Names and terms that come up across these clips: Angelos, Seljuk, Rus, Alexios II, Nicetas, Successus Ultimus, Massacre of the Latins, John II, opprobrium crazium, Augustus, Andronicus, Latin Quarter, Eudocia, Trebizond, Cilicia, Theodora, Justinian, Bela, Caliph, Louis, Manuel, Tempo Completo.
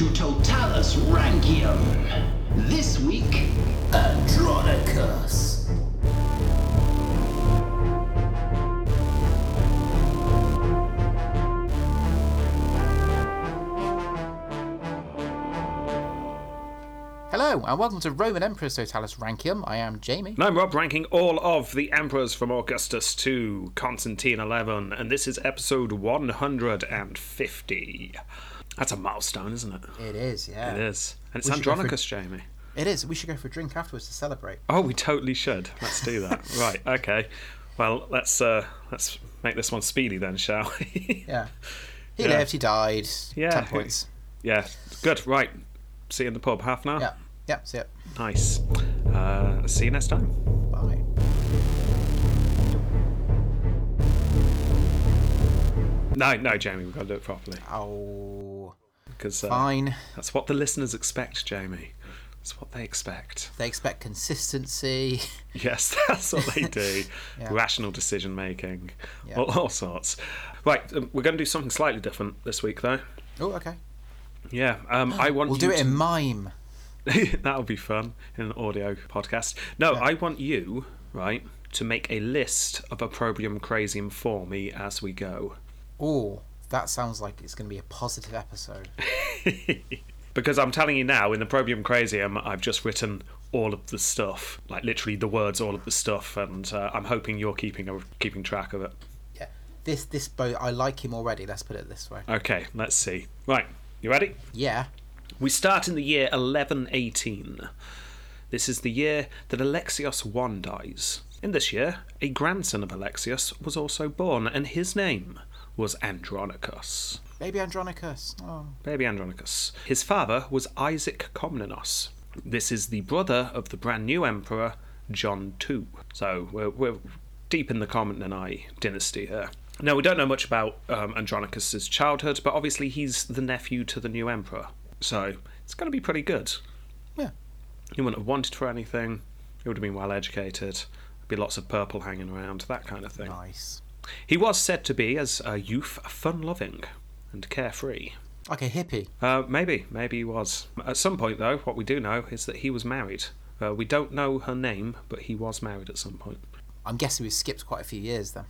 to Totalis Rankium. This week, Andronicus. Hello, and welcome to Roman Emperor's Totalis Rankium. I am Jamie. And I'm Rob, ranking all of the emperors from Augustus to Constantine 11, and this is episode 150. That's a milestone, isn't it? It is, yeah. It is. And it's Andronicus, Jamie. It is. We should go for a drink afterwards to celebrate. Oh, we totally should. Let's do that. Right, okay. Well, let's make this one speedy then, shall we? Yeah. He lived, he died. Yeah. 10 points. Yeah. Good, right. See you in the pub. Half an hour? Yeah. Yeah, see ya. Nice. See you next time. Bye. No, Jamie, we've got to do it properly. Oh. Because, fine. That's what the listeners expect, Jamie. That's what they expect. They expect consistency. Yes, that's what they do. Yeah. Rational decision making. Yeah. All sorts. Right, we're going to do something slightly different this week, though. Oh, okay. Yeah, We'll do it in mime. That'll be fun in an audio podcast. No, yeah. I want you, right, to make a list of opprobrium crazium for me as we go. Oh, that sounds like it's going to be a positive episode. Because I'm telling you now, in the opprobrium crazium, I've just written all of the stuff, like literally the words, all of the stuff, and I'm hoping you're keeping track of it. Yeah, I like him already. Let's put it this way. Okay, let's see. Right. You ready? Yeah. We start in the year 1118. This is the year that Alexios I dies. In this year, a grandson of Alexios was also born, and his name was Andronicus. Baby Andronicus. Oh. Baby Andronicus. His father was Isaac Komnenos. This is the brother of the brand new emperor, John II. So we're deep in the Komneni dynasty here. Now, we don't know much about Andronicus's childhood, but obviously he's the nephew to the new emperor. So it's going to be pretty good. Yeah. He wouldn't have wanted for anything. He would have been well educated. There'd be lots of purple hanging around, that kind of thing. Nice. He was said to be, as a youth, fun-loving and carefree. Like a hippie. Maybe he was. At some point, though, what we do know is that he was married. We don't know her name, but he was married at some point. I'm guessing we skipped quite a few years, then.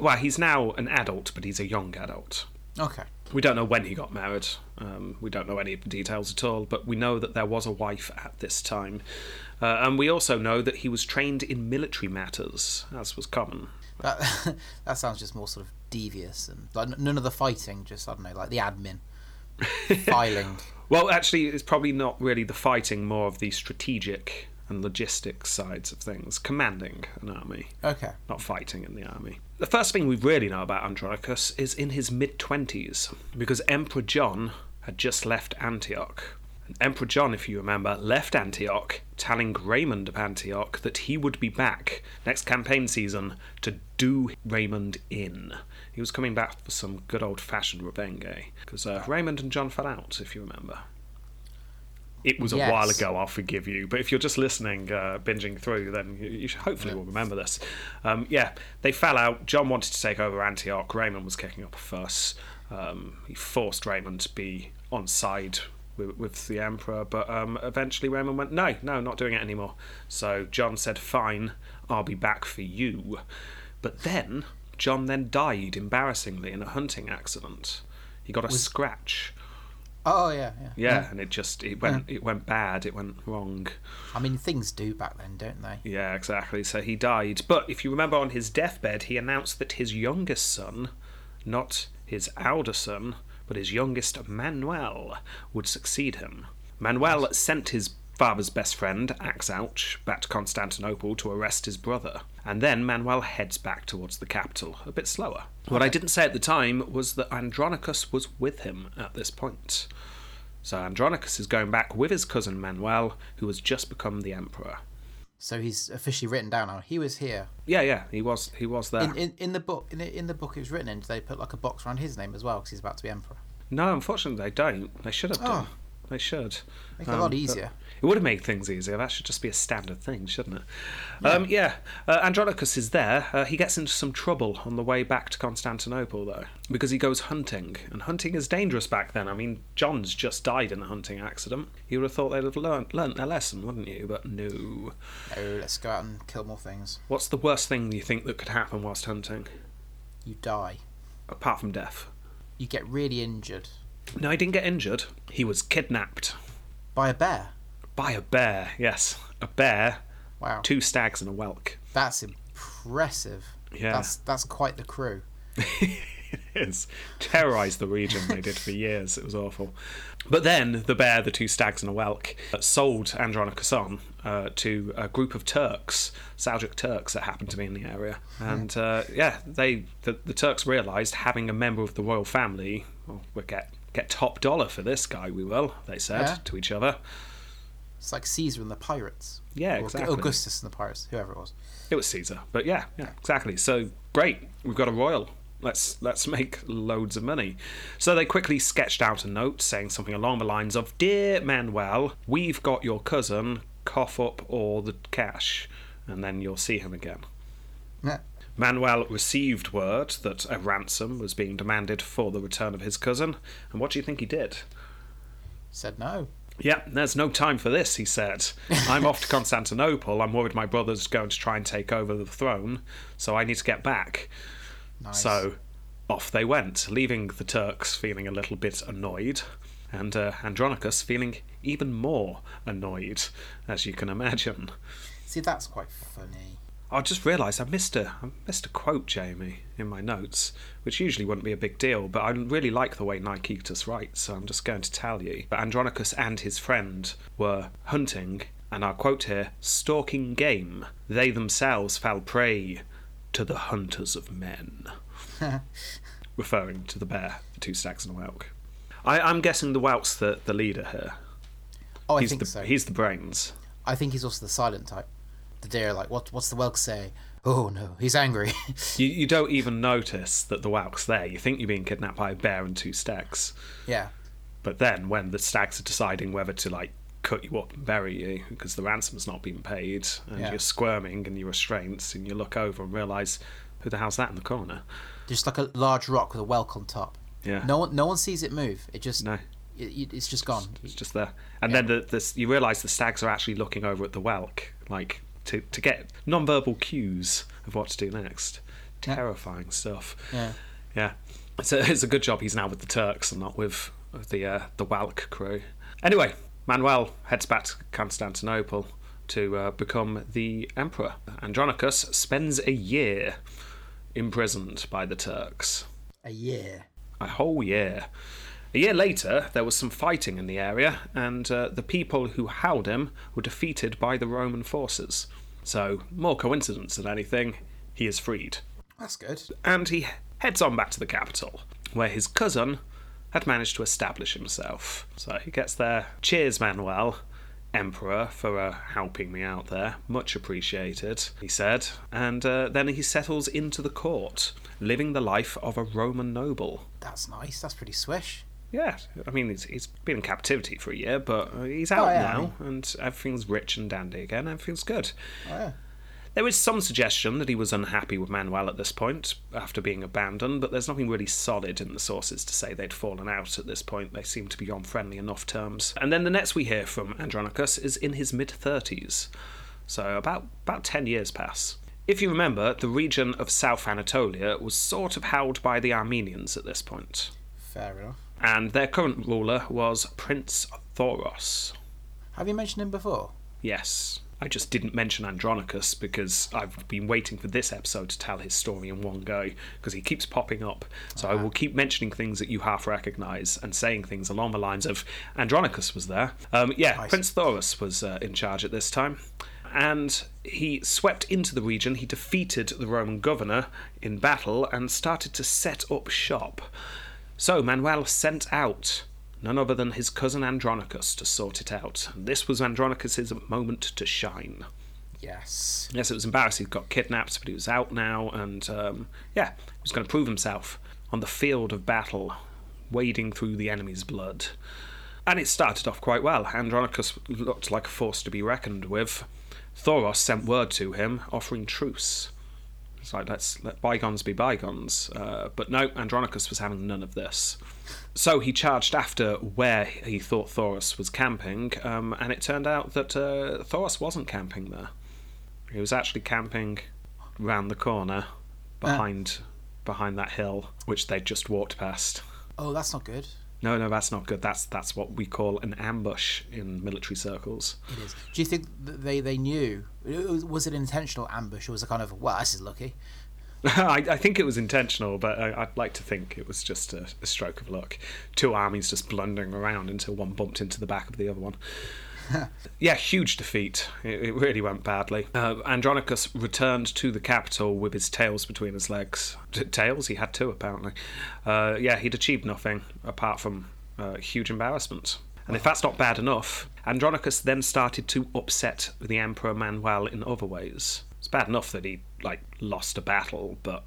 Well, he's now an adult, but he's a young adult. Okay. We don't know when he got married. We don't know any of the details at all, but we know that there was a wife at this time. And we also know that he was trained in military matters, as was common. That sounds just more sort of devious. And like, none of the fighting, just, I don't know, like the admin. Filing. Well, actually, it's probably not really the fighting, more of the strategic and logistics sides of things, commanding an army. Okay. Not fighting in the army. The first thing we really know about Andronicus is in his mid-20s, because Emperor John had just left Antioch. And Emperor John, if you remember, left Antioch telling Raymond of Antioch that he would be back next campaign season to do Raymond in. He was coming back for some good old-fashioned revenge, because Raymond and John fell out, if you remember. It was a while ago, I'll forgive you. But if you're just listening, binging through, then you should hopefully will remember this. They fell out. John wanted to take over Antioch. Raymond was kicking up a fuss. He forced Raymond to be on side with the emperor. But eventually Raymond went, no, not doing it anymore. So John said, fine, I'll be back for you. But then, John then died, embarrassingly, in a hunting accident. He got a scratch. Oh, yeah. And it went bad, it went wrong. I mean, things do back then, don't they? Yeah, exactly. So he died. But if you remember, on his deathbed, he announced that his youngest son, not his elder son, but his youngest, Manuel, would succeed him. Manuel sent his father's best friend, Axauch, back to Constantinople to arrest his brother. And then Manuel heads back towards the capital, a bit slower. What I didn't say at the time was that Andronicus was with him at this point. So Andronicus is going back with his cousin Manuel, who has just become the emperor. So he's officially written down now. He was here. Yeah, he was there. In the book, in the book it was written in, did they put like a box around his name as well, because he's about to be emperor? No, unfortunately they don't. They should have done. They should. Make it a lot easier. It would make things easier. That should just be a standard thing, shouldn't it? Yeah. Andronicus is there. He gets into some trouble on the way back to Constantinople, though, because he goes hunting. And hunting is dangerous back then. I mean, John's just died in a hunting accident. You would have thought they'd have learnt their lesson, wouldn't you? But no. No, let's go out and kill more things. What's the worst thing you think that could happen whilst hunting? You die. Apart from death. You get really injured. No, he didn't get injured. He was kidnapped. By a bear? By a bear, yes. A bear, wow. 2 stags and a whelk. That's impressive. Yeah. That's quite the crew. It is. Terrorised the region, they did for years. It was awful. But then the bear, the 2 stags and a whelk, sold Andronicus on to a group of Turks, Seljuk Turks that happened to be in the area. And the Turks realised having a member of the royal family, well, we'll get top dollar for this guy, we will, they said to each other. It's like Caesar and the pirates. Yeah, exactly. Augustus and the pirates, whoever it was. It was Caesar, but yeah, exactly. So, great, we've got a royal. Let's make loads of money. So they quickly sketched out a note saying something along the lines of, "Dear Manuel, we've got your cousin, cough up all the cash, and then you'll see him again." Yeah. Manuel received word that a ransom was being demanded for the return of his cousin, and what do you think he did? Said no. Yeah, there's no time for this, he said. I'm off to Constantinople. I'm worried my brother's going to try and take over the throne, so I need to get back. Nice. So off they went, leaving the Turks feeling a little bit annoyed, and Andronicus feeling even more annoyed, as you can imagine. See, that's quite funny. I just realised I missed a quote, Jamie, in my notes, which usually wouldn't be a big deal, but I really like the way Niketas writes, so I'm just going to tell you. But Andronicus and his friend were hunting, and I'll quote here, "stalking game. They themselves fell prey to the hunters of men." Referring to the bear, the 2 stags and a whelk. I'm guessing the whelk's the leader here. Oh, I think so. He's the brains. I think he's also the silent type. The deer, like, what's the whelk say? Oh no, he's angry. you don't even notice that the whelk's there. You think you're being kidnapped by a bear and 2 stags. Yeah. But then when the stags are deciding whether to, like, cut you up and bury you because the ransom's not been paid, and you're squirming in your restraints, and you look over and realise, who the hell's that in the corner? Just like a large rock with a whelk on top. Yeah. No one sees it move. It just... No. It's just gone. It's just there. And then you realise the stags are actually looking over at the whelk, like... To get non-verbal cues of what to do next. Terrifying stuff. Yeah. So it's a good job he's now with the Turks and not with the Walk crew. Anyway, Manuel heads back to Constantinople to become the emperor. Andronicus spends a year imprisoned by the Turks. A year. A whole year. A year later, there was some fighting in the area, and the people who held him were defeated by the Roman forces. So, more coincidence than anything, he is freed. That's good. And he heads on back to the capital, where his cousin had managed to establish himself. So he gets there. Cheers, Manuel, Emperor, for helping me out there. Much appreciated, he said. And then he settles into the court, living the life of a Roman noble. That's nice. That's pretty swish. Yeah, I mean, he's been in captivity for a year, but he's out now, and everything's rich and dandy again, everything's good. Oh, yeah. There is some suggestion that he was unhappy with Manuel at this point, after being abandoned, but there's nothing really solid in the sources to say they'd fallen out at this point. They seem to be on friendly enough terms. And then the next we hear from Andronicus is in his mid-30s, so about 10 years pass. If you remember, the region of South Anatolia was sort of held by the Armenians at this point. Fair enough. And their current ruler was Prince Thoros. Have you mentioned him before? Yes. I just didn't mention Andronicus because I've been waiting for this episode to tell his story in one go, because he keeps popping up. So I will keep mentioning things that you half recognise and saying things along the lines of, Andronicus was there. Nice. Prince Thoros was in charge at this time. And he swept into the region. He defeated the Roman governor in battle and started to set up shop. So Manuel sent out none other than his cousin Andronicus to sort it out. And this was Andronicus's moment to shine. Yes. Yes, it was embarrassing. He got kidnapped, but he was out now. And, he was going to prove himself on the field of battle, wading through the enemy's blood. And it started off quite well. Andronicus looked like a force to be reckoned with. Thoros sent word to him, offering truce. It's like, let's let bygones be bygones. But no, Andronicus was having none of this. So he charged after where he thought Thoros was camping, and it turned out that Thoros wasn't camping there. He was actually camping round the corner, behind that hill, which they'd just walked past. Oh, that's not good. No, that's not good. That's what we call an ambush in military circles. It is. Do you think they knew? Was it an intentional ambush, or was it kind of, well, this is lucky? I think it was intentional, but I'd like to think it was just a stroke of luck. Two armies just blundering around until one bumped into the back of the other one. Yeah, huge defeat. It really went badly. Andronicus returned to the capital with his tails between his legs. Tails? He had two, apparently. He'd achieved nothing apart from huge embarrassment. And if that's not bad enough, Andronicus then started to upset the Emperor Manuel in other ways. It's bad enough that he lost a battle, but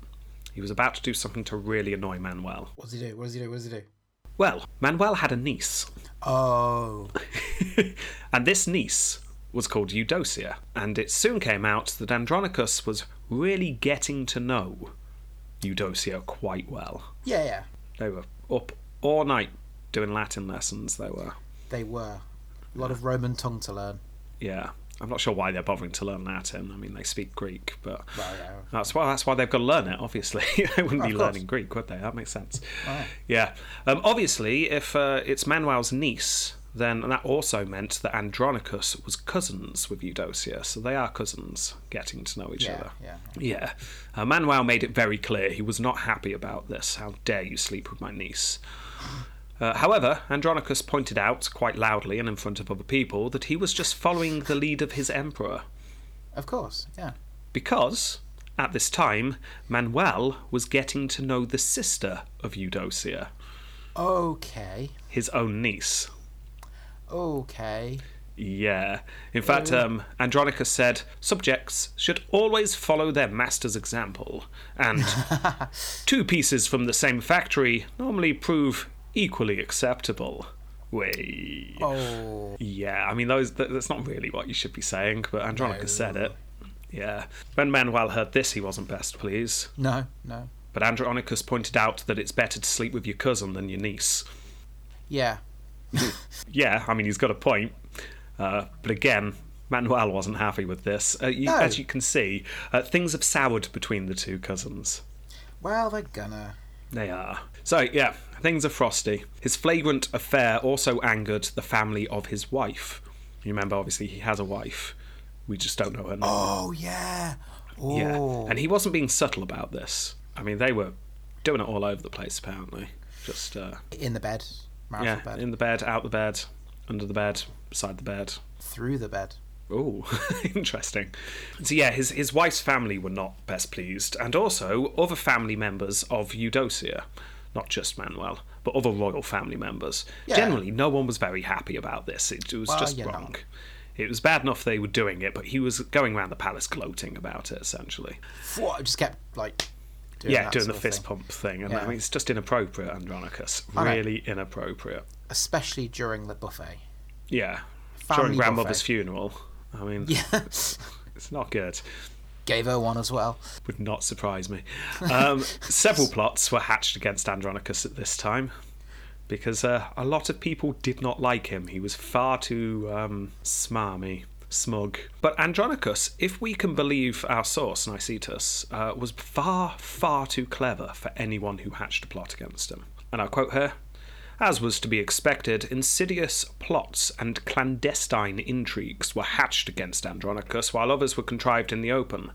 he was about to do something to really annoy Manuel. What does he do? Well, Manuel had a niece. Oh. And this niece was called Eudocia. And it soon came out that Andronicus was really getting to know Eudocia quite well. Yeah. They were up all night doing Latin lessons, they were. They were. A lot of Roman tongue to learn. Yeah. I'm not sure why they're bothering to learn Latin. I mean, they speak Greek, but that's why they've got to learn it, obviously. They wouldn't be learning Greek, would they? That makes sense. Right. Yeah. Obviously, if it's Manuel's niece, then that also meant that Andronicus was cousins with Eudocia. So they are cousins getting to know each other. Yeah. Manuel made it very clear he was not happy about this. How dare you sleep with my niece? However, Andronicus pointed out, quite loudly and in front of other people, that he was just following the lead of his emperor. Of course, yeah. Because, at this time, Manuel was getting to know the sister of Eudocia. Okay. His own niece. Okay. Yeah. In fact, Andronicus said, subjects should always follow their master's example, and 2 pieces from the same factory normally prove equally acceptable. Way. Oh. Yeah, I mean, that's not really what you should be saying, but Andronicus said it. Yeah. When Manuel heard this, he wasn't best pleased. No. But Andronicus pointed out that it's better to sleep with your cousin than your niece. Yeah. Yeah, I mean, he's got a point. But again, Manuel wasn't happy with this. As you can see, things have soured between the two cousins. Well, they're gonna. They are. So, yeah, things are frosty. His flagrant affair also angered the family of his wife. You remember, obviously, he has a wife. We just don't know her name. Oh, yeah. Ooh. Yeah. And he wasn't being subtle about this. I mean, they were doing it all over the place, apparently. Just in the bed. Yeah, the bed. In the bed, out the bed, under the bed, beside the bed. Through the bed. Oh, interesting. So yeah, his wife's family were not best pleased, and also other family members of Eudocia, not just Manuel, but other royal family members. Yeah. Generally, no one was very happy about this. It was wrong. No. It was bad enough they were doing it, but he was going around the palace gloating about it, essentially. What? I just kept doing the fist pump thing. And I mean, it's just inappropriate, Andronicus. Really inappropriate. Especially during the buffet. Yeah, during grandmother's funeral. I mean, it's not good. Gave her one as well. Would not surprise me. Several plots were hatched against Andronicus at this time because a lot of people did not like him. He was far too smarmy, smug. But Andronicus, if we can believe our source, Nicetas, was far, far too clever for anyone who hatched a plot against him. And I'll quote her. As was to be expected, insidious plots and clandestine intrigues were hatched against Andronicus, while others were contrived in the open.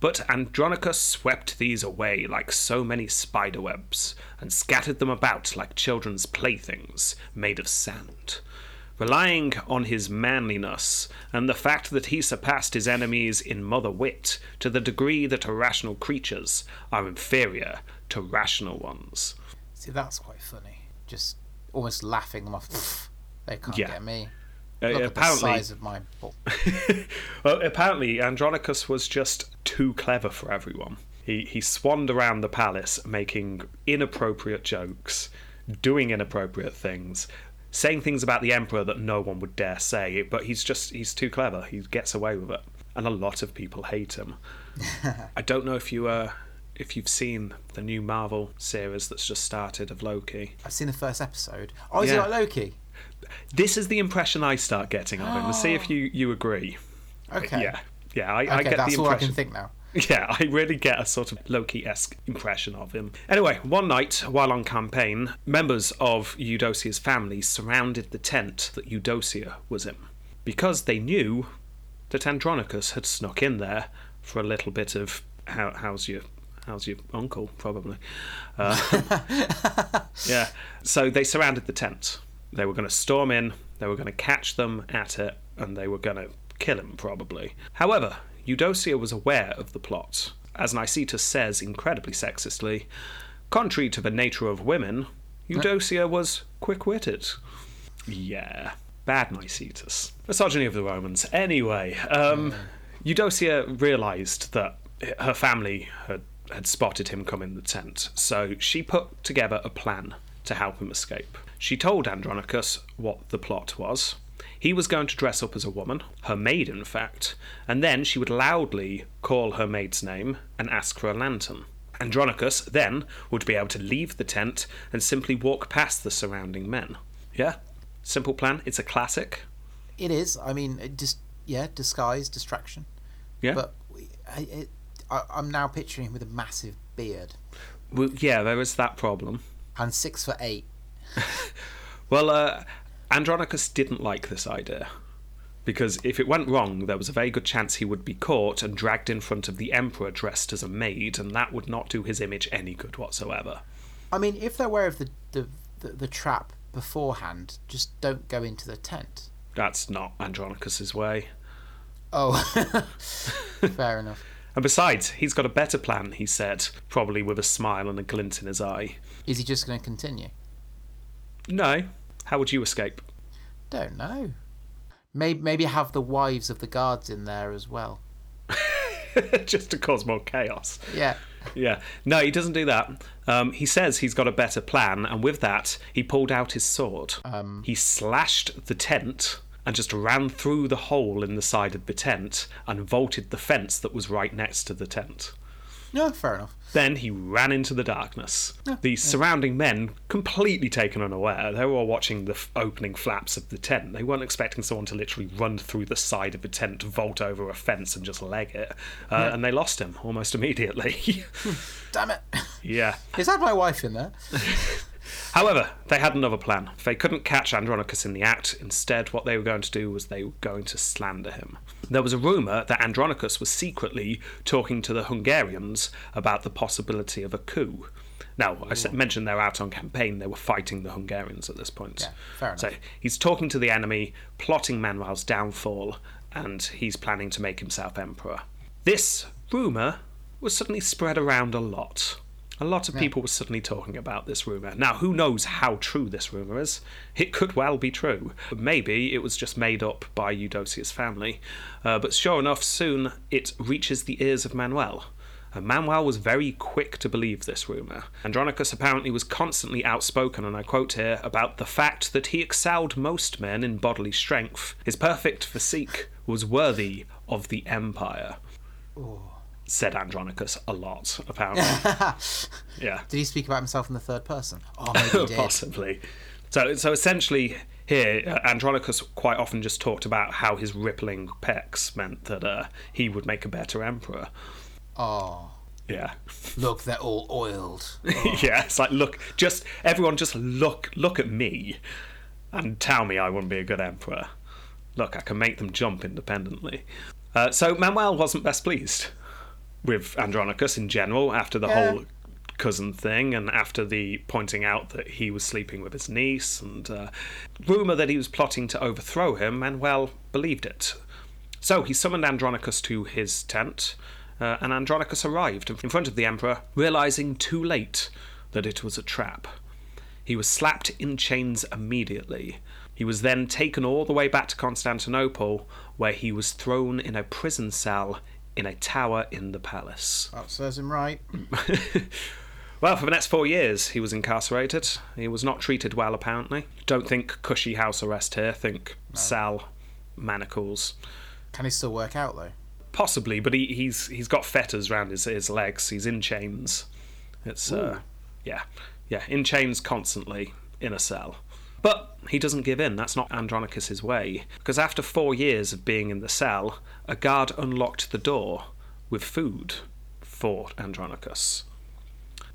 But Andronicus swept these away like so many spiderwebs, and scattered them about like children's playthings made of sand. Relying on his manliness, and the fact that he surpassed his enemies in mother wit, to the degree that irrational creatures are inferior to rational ones. See, that's quite funny. Just almost laughing them off. They can't get me. Look at the size of my ball. Well, apparently Andronicus was just too clever for everyone. He swanned around the palace making inappropriate jokes, doing inappropriate things, saying things about the emperor that no one would dare say, but he's too clever. He gets away with it, and a lot of people hate him. I don't know if you've seen the new Marvel series that's just started of Loki. I've seen the first episode. Oh, is it like Loki? This is the impression I start getting of him. We'll see if you agree. Okay. Yeah. I get the impression. That's all I can think now. Yeah, I really get a sort of Loki-esque impression of him. Anyway, one night, while on campaign, members of Eudocia's family surrounded the tent that Eudocia was in, because they knew that Andronicus had snuck in there for a little bit of, how's your uncle, probably. Yeah, so they surrounded the tent. They were going to storm in, they were going to catch them at it, and they were going to kill him, probably. However, Eudocia was aware of the plot. As Nicetas says incredibly sexistly, contrary to the nature of women, Eudocia was quick-witted. Yeah, bad Nicetas. Misogyny of the Romans. Anyway, Eudocia realised that her family had spotted him come in the tent, so she put together a plan to help him escape. She told Andronicus what the plot was. He was going to dress up as a woman, her maid in fact, and then she would loudly call her maid's name and ask for a lantern. Andronicus then would be able to leave the tent and simply walk past the surrounding men. Yeah, simple plan. It's a classic. It is. I mean, disguise, distraction. Yeah. But I'm now picturing him with a massive beard. Well, yeah, there is that problem. And 6'8". Well, Andronicus didn't like this idea, because if it went wrong, there was a very good chance he would be caught and dragged in front of the emperor dressed as a maid, and that would not do his image any good whatsoever. I mean, if they're aware of the trap beforehand, just don't go into the tent. That's not Andronicus's way. Oh, fair enough. And besides, he's got a better plan, he said, probably with a smile and a glint in his eye. Is he just going to continue? No. How would you escape? Don't know. Maybe have the wives of the guards in there as well. Just to cause more chaos. Yeah. Yeah. No, he doesn't do that. He says he's got a better plan, and with that, he pulled out his sword. He slashed the tent and just ran through the hole in the side of the tent and vaulted the fence that was right next to the tent. No, fair enough. Then he ran into the darkness. The surrounding men, completely taken unaware, they were all watching the opening flaps of the tent. They weren't expecting someone to literally run through the side of a tent, vault over a fence and just leg it. And they lost him almost immediately. Damn it. Yeah. Is that my wife in there? However, they had another plan. If they couldn't catch Andronicus in the act, instead what they were going to do was they were going to slander him. There was a rumour that Andronicus was secretly talking to the Hungarians about the possibility of a coup. Now, I mentioned they're out on campaign, they were fighting the Hungarians at this point. Yeah, fair enough. So he's talking to the enemy, plotting Manuel's downfall, and he's planning to make himself emperor. This rumour was suddenly spread around a lot. A lot of people were suddenly talking about this rumour. Now, who knows how true this rumour is? It could well be true. Maybe it was just made up by Eudocia's family. But sure enough, soon it reaches the ears of Manuel. And Manuel was very quick to believe this rumour. Andronicus apparently was constantly outspoken, and I quote here, about the fact that he excelled most men in bodily strength. His perfect physique was worthy of the empire. Ooh. Said Andronicus a lot, apparently. Yeah. Did he speak about himself in the third person? Oh, maybe he did. Possibly. So essentially, here Andronicus quite often just talked about how his rippling pecs meant that he would make a better emperor. Oh. Yeah. Look, they're all oiled. Oh. Yeah. It's like, look, everyone look at me, and tell me I wouldn't be a good emperor. Look, I can make them jump independently. So Manuel wasn't best pleased with Andronicus in general, after the whole cousin thing, and after the pointing out that he was sleeping with his niece, and rumour that he was plotting to overthrow him, Manuel believed it. So he summoned Andronicus to his tent, and Andronicus arrived in front of the emperor, realising too late that it was a trap. He was slapped in chains immediately. He was then taken all the way back to Constantinople, where he was thrown in a prison cell in a tower in the palace. That serves him right. Well, for the next 4 years, he was incarcerated. He was not treated well, apparently. Don't think cushy house arrest here. Think cell, manacles. Can he still work out, though? Possibly, but he's got fetters around his legs. He's in chains. It's, in chains constantly, in a cell. But he doesn't give in. That's not Andronicus's way. Because after 4 years of being in the cell, a guard unlocked the door with food for Andronicus.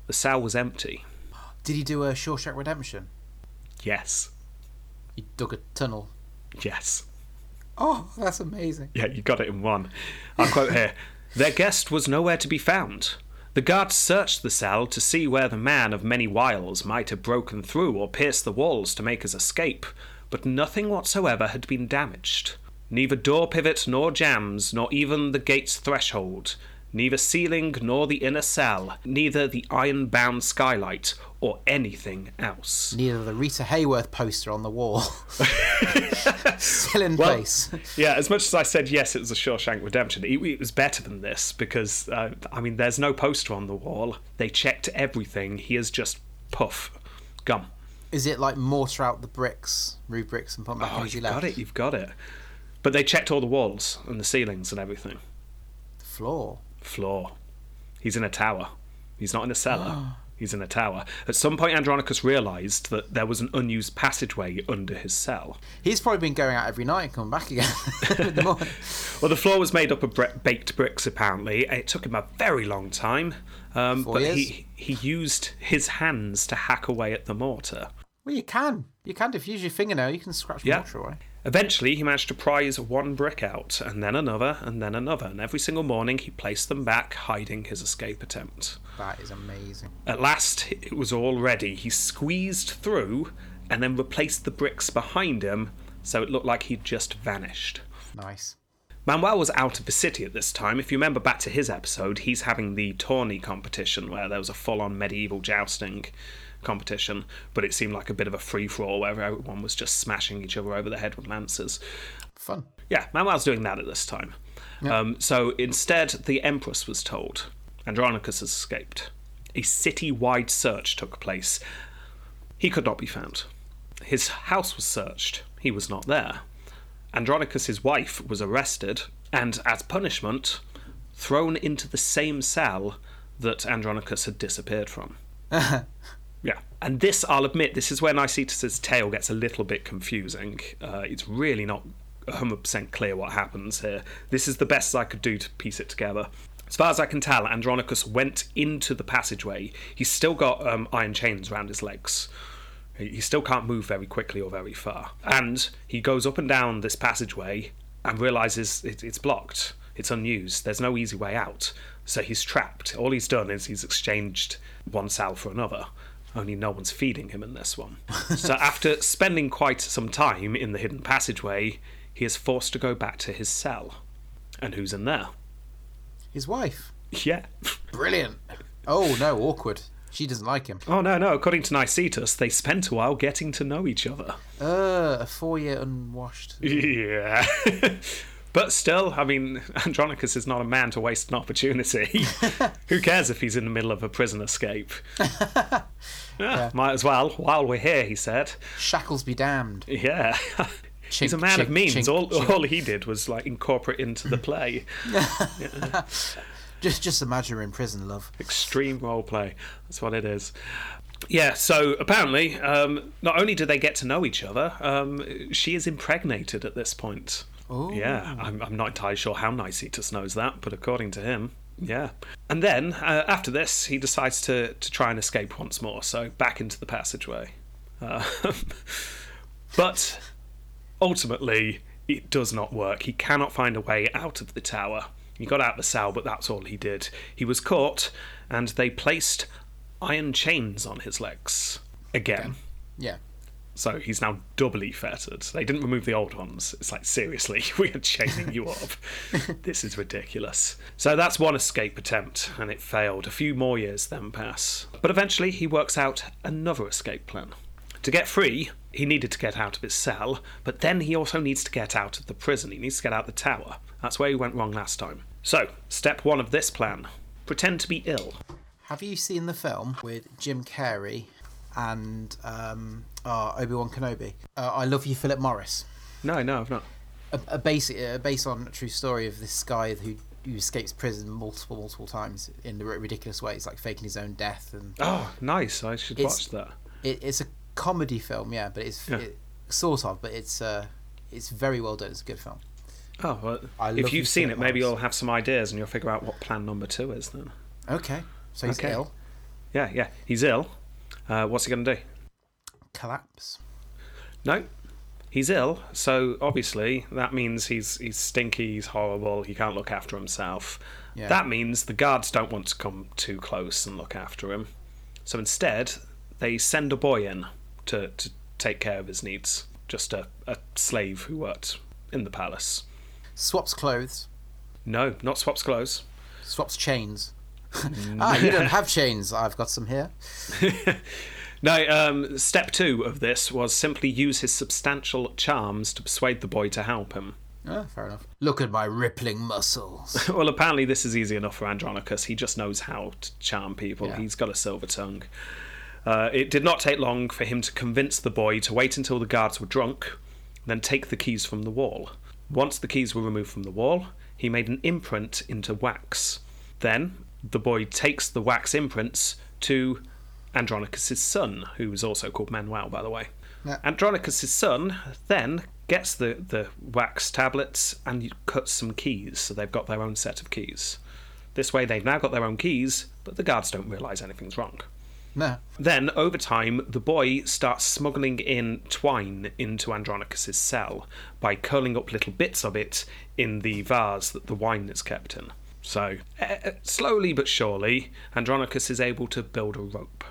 The cell was empty. Did he do a Shawshank Redemption? Yes. He dug a tunnel? Yes. Oh, that's amazing. Yeah, you got it in one. I'll quote here. Their guest was nowhere to be found. The guards searched the cell to see where the man of many wiles might have broken through or pierced the walls to make his escape, but nothing whatsoever had been damaged. Neither door pivot nor jambs, nor even the gate's threshold, neither ceiling nor the inner cell, neither the iron-bound skylight or anything else. Neither the Rita Hayworth poster on the wall. Still in place. Yeah, as much as I said, yes, it was a Shawshank Redemption, it was better than this because, there's no poster on the wall. They checked everything. He is just puff, gum. Is it like mortar out the bricks, remove bricks and pump back as you left? You've got it. But they checked all the walls and the ceilings and everything. The floor. He's in a tower. He's not in a cellar. He's in a tower. At some point, Andronicus realised that there was an unused passageway under his cell. He's probably been going out every night and coming back again in the morning. Well, the floor was made up of baked bricks, apparently. It took him a very long time. But he used his hands to hack away at the mortar. Well, you can. You can. If you use your fingernail, you can scratch mortar away. Eventually, he managed to prise one brick out, and then another, and then another, and every single morning he placed them back, hiding his escape attempt. That is amazing. At last, it was all ready. He squeezed through, and then replaced the bricks behind him, so it looked like he'd just vanished. Nice. Manuel was out of the city at this time. If you remember back to his episode, he's having the tourney competition, where there was a full-on medieval jousting competition, but it seemed like a bit of a free-for-all where everyone was just smashing each other over the head with lances. Fun. Yeah, Manuel's doing that at this time. Yep. So instead, the Empress was told Andronicus has escaped. A city-wide search took place. He could not be found. His house was searched. He was not there. Andronicus's wife was arrested and, as punishment, thrown into the same cell that Andronicus had disappeared from. Yeah, and this, I'll admit, this is where Nicetas's tale gets a little bit confusing. It's really not 100% clear what happens here. This is the best I could do to piece it together. As far as I can tell, Andronicus went into the passageway. He's still got iron chains around his legs. He still can't move very quickly or very far. And he goes up and down this passageway and realises it's blocked. It's unused. There's no easy way out. So he's trapped. All he's done is he's exchanged one cell for another. Only no one's feeding him in this one. So after spending quite some time in the hidden passageway, he is forced to go back to his cell. And who's in there? His wife. Yeah. Brilliant. Oh, no, awkward. She doesn't like him. Oh, no. According to Nicetas, they spent a while getting to know each other. A 4-year unwashed. Yeah. But still, Andronicus is not a man to waste an opportunity. Who cares if he's in the middle of a prison escape? Yeah. Might as well, while we're here, he said. Shackles be damned. Yeah. Chink, he's a man of means. All he did was incorporate into the play. Yeah. Just imagine we're in prison, love. Extreme role play. That's what it is. Yeah, so apparently, not only do they get to know each other, she is impregnated at this point. Ooh. Yeah, I'm not entirely sure how Nicetas knows that, but according to him, yeah. And then, after this, he decides to try and escape once more, so back into the passageway. But, ultimately, it does not work. He cannot find a way out of the tower. He got out of the cell, but that's all he did. He was caught, and they placed iron chains on his legs. Again. Yeah. So he's now doubly fettered. They didn't remove the old ones. It's seriously, we are chaining you up. This is ridiculous. So that's one escape attempt, and it failed. A few more years then pass. But eventually he works out another escape plan. To get free, he needed to get out of his cell, but then he also needs to get out of the prison. He needs to get out of the tower. That's where he went wrong last time. So, step 1 of this plan. Pretend to be ill. Have you seen the film with Jim Carrey and Obi-Wan Kenobi? I Love You, Philip Morris. No, I've not. Based on a true story of this guy who escapes prison multiple times in ridiculous ways, like faking his own death. And oh, nice! I should watch that. It's a comedy film, yeah, but it's sort of, but it's very well done. It's a good film. Oh, well, if you've seen it, maybe you'll have some ideas and you'll figure out what plan number 2 is then. Okay, so he's ill. Yeah, he's ill. What's he going to do? Collapse. No. He's ill, so obviously that means he's stinky, he's horrible, he can't look after himself. Yeah. That means the guards don't want to come too close and look after him. So instead, they send a boy in to take care of his needs. Just a slave who worked in the palace. Swaps clothes. No, not swaps clothes. Swaps chains. You don't have chains. I've got some here. No, step 2 of this was simply use his substantial charms to persuade the boy to help him. Oh, fair enough. Look at my rippling muscles. Well, apparently this is easy enough for Andronicus. He just knows how to charm people. Yeah. He's got a silver tongue. It did not take long for him to convince the boy to wait until the guards were drunk, then take the keys from the wall. Once the keys were removed from the wall, he made an imprint into wax. Then the boy takes the wax imprints to Andronicus' son, who was also called Manuel, by the way. Yeah. Andronicus' son then gets the wax tablets and cuts some keys, so they've got their own set of keys. This way they've now got their own keys, but the guards don't realise anything's wrong. No. Then, over time, the boy starts smuggling in twine into Andronicus' cell by curling up little bits of it in the vase that the wine is kept in. So, slowly but surely, Andronicus is able to build a rope.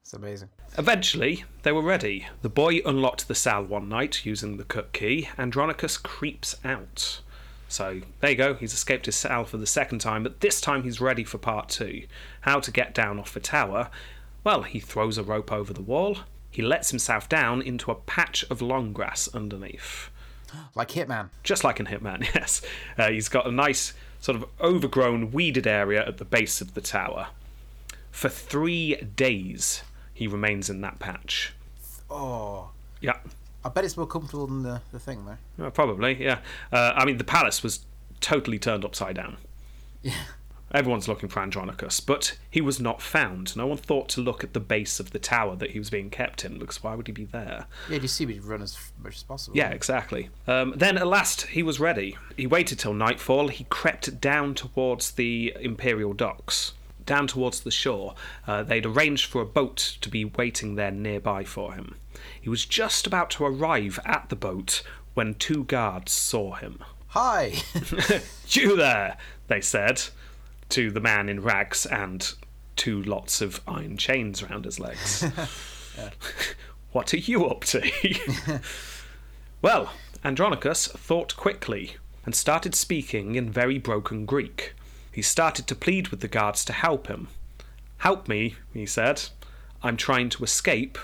It's amazing. Eventually, they were ready. The boy unlocked the cell one night using the cut key. Andronicus creeps out. So, there you go, he's escaped his cell for the second time, but this time he's ready for part 2. How to get down off the tower? Well, he throws a rope over the wall. He lets himself down into a patch of long grass underneath. Like Hitman. Just like in Hitman, yes. He's got a nice sort of overgrown, weeded area at the base of the tower. For 3 days, he remains in that patch. Oh. Yeah. I bet it's more comfortable than the thing, though. Probably, yeah. I mean, the palace was totally turned upside down. Yeah. Everyone's looking for Andronicus, but he was not found. No one thought to look at the base of the tower that he was being kept in, because why would he be there? Yeah, you see, we'd run as much as possible. Yeah, exactly. Then, at last, he was ready. He waited till nightfall. He crept down towards the imperial docks, down towards the shore. They'd arranged for a boat to be waiting there nearby for him. He was just about to arrive at the boat when 2 guards saw him. Hi! You there, they said, to the man in rags and 2 lots of iron chains round his legs. Yeah. What are you up to? Well, Andronicus thought quickly and started speaking in very broken Greek. He started to plead with the guards to help him. Help me, he said. I'm trying to escape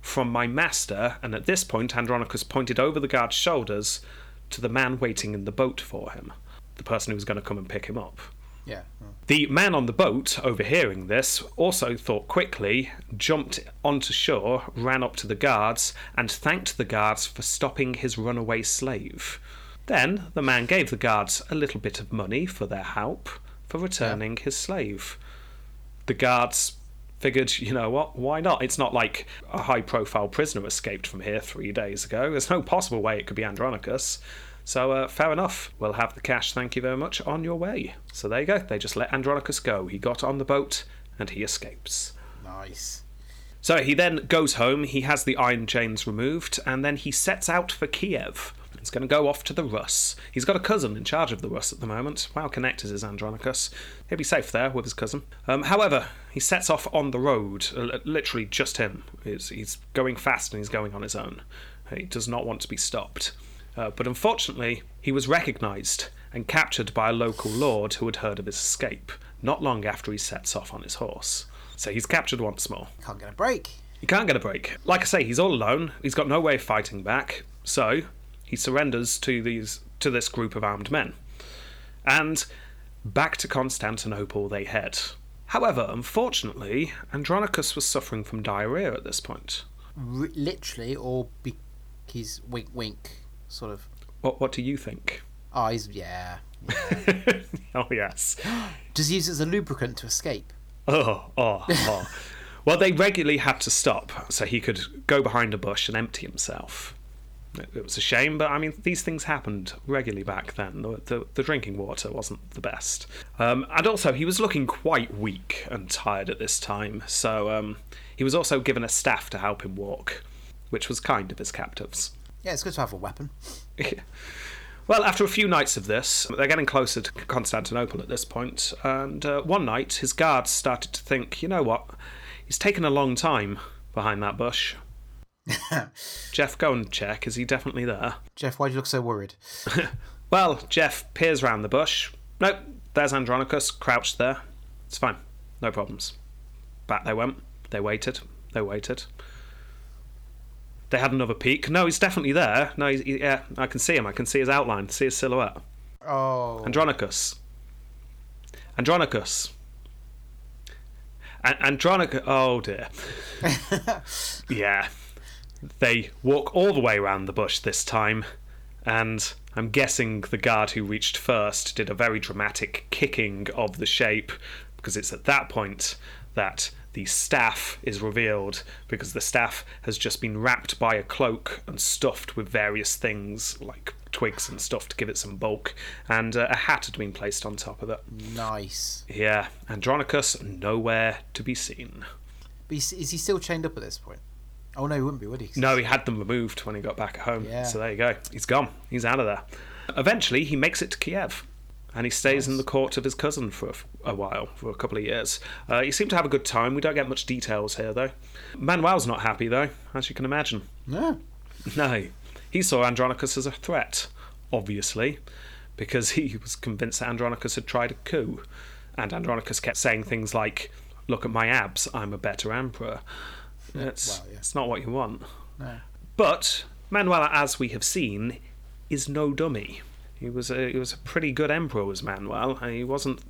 from my master. And at this point, Andronicus pointed over the guard's shoulders to the man waiting in the boat for him, the person who was going to come and pick him up. Yeah. The man on the boat, overhearing this, also thought quickly, jumped onto shore, ran up to the guards, and thanked the guards for stopping his runaway slave. Then the man gave the guards a little bit of money for their help, for returning his slave. The guards figured, you know what, why not? It's not like a high-profile prisoner escaped from here 3 days ago. There's no possible way it could be Andronicus. So, fair enough. We'll have the cash, thank you very much, on your way. So there you go. They just let Andronicus go. He got on the boat, and he escapes. Nice. So he then goes home, he has the iron chains removed, and then he sets out for Kiev. He's going to go off to the Rus. He's got a cousin in charge of the Rus at the moment. Well connected is Andronicus. He'll be safe there with his cousin. However, he sets off on the road, literally just him. He's going fast and he's going on his own. He does not want to be stopped. But unfortunately, he was recognised and captured by a local lord who had heard of his escape, not long after he sets off on his horse. So he's captured once more. Can't get a break. He can't get a break. Like I say, he's all alone. He's got no way of fighting back. So he surrenders to this group of armed men. And back to Constantinople they head. However, unfortunately, Andronicus was suffering from diarrhea at this point. Literally, or he's wink wink, sort of. What do you think? Oh, he's, yeah. Oh, yes. Does he use it as a lubricant to escape? Oh. Well, they regularly had to stop so he could go behind a bush and empty himself. It was a shame, but I mean, these things happened regularly back then. The drinking water wasn't the best. And also, he was looking quite weak and tired at this time, so he was also given a staff to help him walk, which was kind of his captives. Yeah, it's good to have a weapon. Well, after a few nights of this, they're getting closer to Constantinople at this point, and one night his guards started to think, you know what, he's taken a long time behind that bush. Jeff, go and check. Is he definitely there? Jeff, why do you look so worried? Well, Jeff peers round the bush. Nope, there's Andronicus, crouched there. It's fine. No problems. Back they went. They waited. They had another peek. No, he's definitely there. No, yeah, I can see him. I can see his outline. See his silhouette. Oh. Andronicus. Andronicus. Oh, dear. Yeah. They walk all the way around the bush this time, and I'm guessing the guard who reached first did a very dramatic kicking of the shape, because it's at that point that the staff is revealed, because the staff has just been wrapped by a cloak and stuffed with various things like twigs and stuff to give it some bulk, and a hat had been placed on top of it. Nice. Yeah, Andronicus nowhere to be seen. But is he still chained up at this point? Oh, no, he wouldn't be, would he? No, he had them removed when he got back at home. Yeah. So there you go. He's gone. He's out of there. Eventually, he makes it to Kiev, and he stays in the court of his cousin for a while, for a couple of years. He seemed to have a good time. We don't get much details here, though. Manuel's not happy, though, as you can imagine. No. No. He saw Andronicus as a threat, obviously, because he was convinced that Andronicus had tried a coup. And Andronicus kept saying things like, "Look at my abs, I'm a better emperor." It's not what you want. No. But Manuel, as we have seen, is no dummy. He was a pretty good emperor, was Manuel, and he wasn't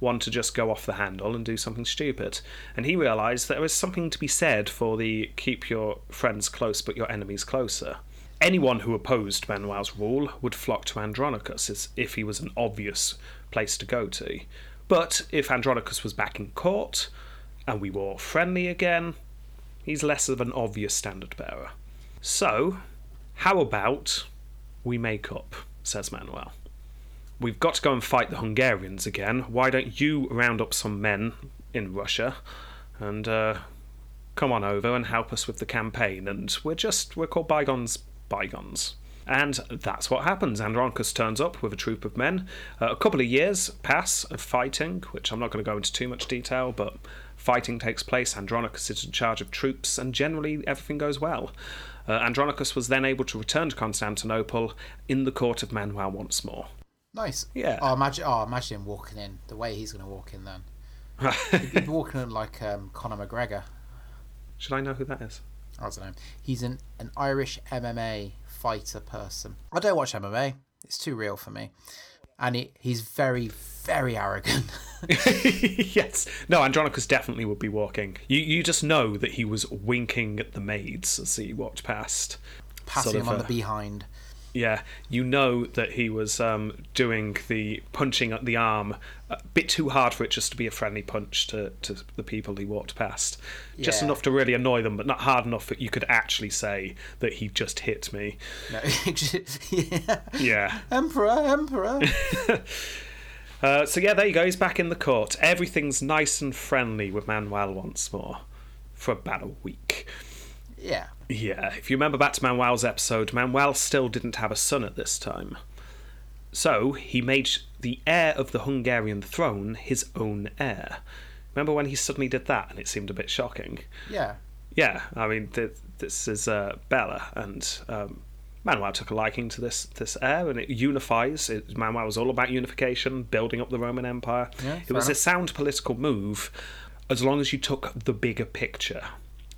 one to just go off the handle and do something stupid. And he realised that there was something to be said for the keep your friends close but your enemies closer. Anyone who opposed Manuel's rule would flock to Andronicus if he was an obvious place to go to. But if Andronicus was back in court and we were friendly again, he's less of an obvious standard-bearer. So, how about we make up, says Manuel. We've got to go and fight the Hungarians again. Why don't you round up some men in Russia and come on over and help us with the campaign? And we're called bygones. And that's what happens. Andronicus turns up with a troop of men. A couple of years pass of fighting, which I'm not going to go into too much detail, but fighting takes place, Andronicus is in charge of troops, and generally everything goes well. Andronicus was then able to return to Constantinople in the court of Manuel once more. Nice. Yeah. Imagine him walking in, the way he's going to walk in then. He'd be walking in like Conor McGregor. Should I know who that is? I don't know. He's an Irish MMA fighter person. I don't watch MMA. It's too real for me. And he's very, very arrogant. Yes. No, Andronicus definitely would be walking. You just know that he was winking at the maids as he walked past. Passing him on the behind. Yeah. You know that he was doing the punching at the arm a bit too hard for it just to be a friendly punch to the people he walked past. Yeah. Just enough to really annoy them, but not hard enough that you could actually say that he just hit me. No. Yeah. Emperor. So yeah, there you go, he's back in the court. Everything's nice and friendly with Manuel once more, for about a week. Yeah. Yeah, if you remember back to Manuel's episode, Manuel still didn't have a son at this time. So, he made the heir of the Hungarian throne his own heir. Remember when he suddenly did that and it seemed a bit shocking? Yeah. Yeah, I mean, this is Bella, and Manuel took a liking to this heir, and it unifies. Manuel was all about unification, building up the Roman Empire. Yeah, it was a sound political move, as long as you took the bigger picture,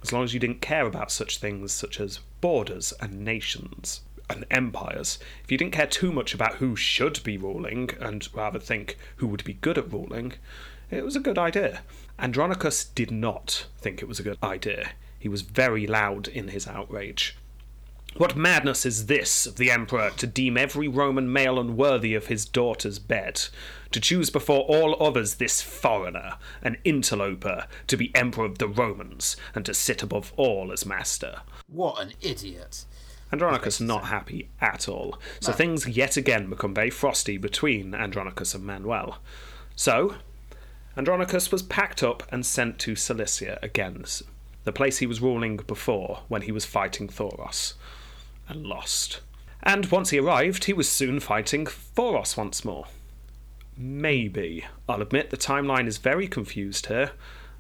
as long as you didn't care about such things such as borders and nations and empires. If you didn't care too much about who should be ruling and rather think who would be good at ruling, it was a good idea. Andronicus did not think it was a good idea. He was very loud in his outrage. "What madness is this of the emperor, to deem every Roman male unworthy of his daughter's bed, to choose before all others this foreigner, an interloper, to be emperor of the Romans, and to sit above all as master?" What an idiot. Andronicus not happy at all. So things yet again become very frosty between Andronicus and Manuel. So Andronicus was packed up and sent to Cilicia again, the place he was ruling before when he was fighting Thoros, and lost. And once he arrived, he was soon fighting Thoros once more. Maybe. I'll admit the timeline is very confused here.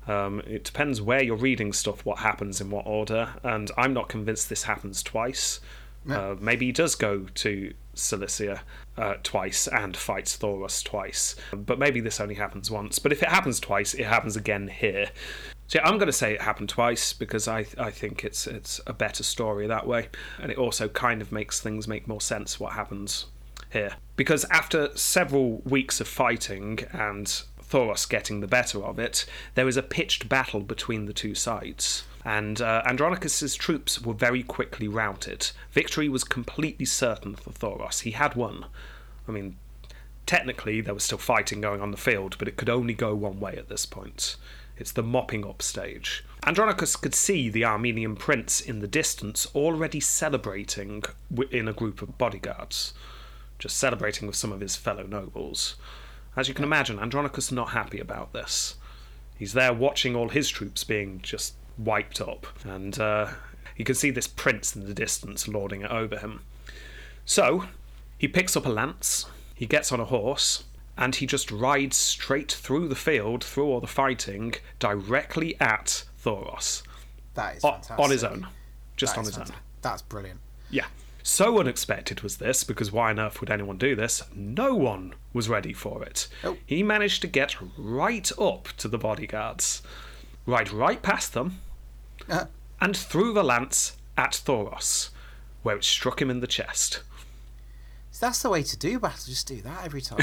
It depends where you're reading stuff, what happens in what order, and I'm not convinced this happens twice. No. Maybe he does go to Cilicia twice and fights Thoros twice, but maybe this only happens once. But if it happens twice, it happens again here. So yeah, I'm going to say it happened twice because I think it's a better story that way, and it also kind of makes things make more sense what happens here. Because after several weeks of fighting and Thoros getting the better of it, there is a pitched battle between the two sides, and Andronicus's troops were very quickly routed. Victory was completely certain for Thoros. He had won. I mean, technically there was still fighting going on the field, but it could only go one way at this point. It's the mopping up stage. Andronicus could see the Armenian prince in the distance already celebrating in a group of bodyguards, just celebrating with some of his fellow nobles. As you can imagine, Andronicus not happy about this. He's there watching all his troops being just wiped up, and he can see this prince in the distance lording it over him. So he picks up a lance, he gets on a horse, and he just rides straight through the field, through all the fighting, directly at Thoros. That is fantastic. On his own. Just on his own. That's brilliant. Yeah. So unexpected was this, because why on earth would anyone do this? No one was ready for it. Nope. He managed to get right up to the bodyguards, ride right past them, and threw the lance at Thoros, where it struck him in the chest. So that's the way to do battle, just do that every time.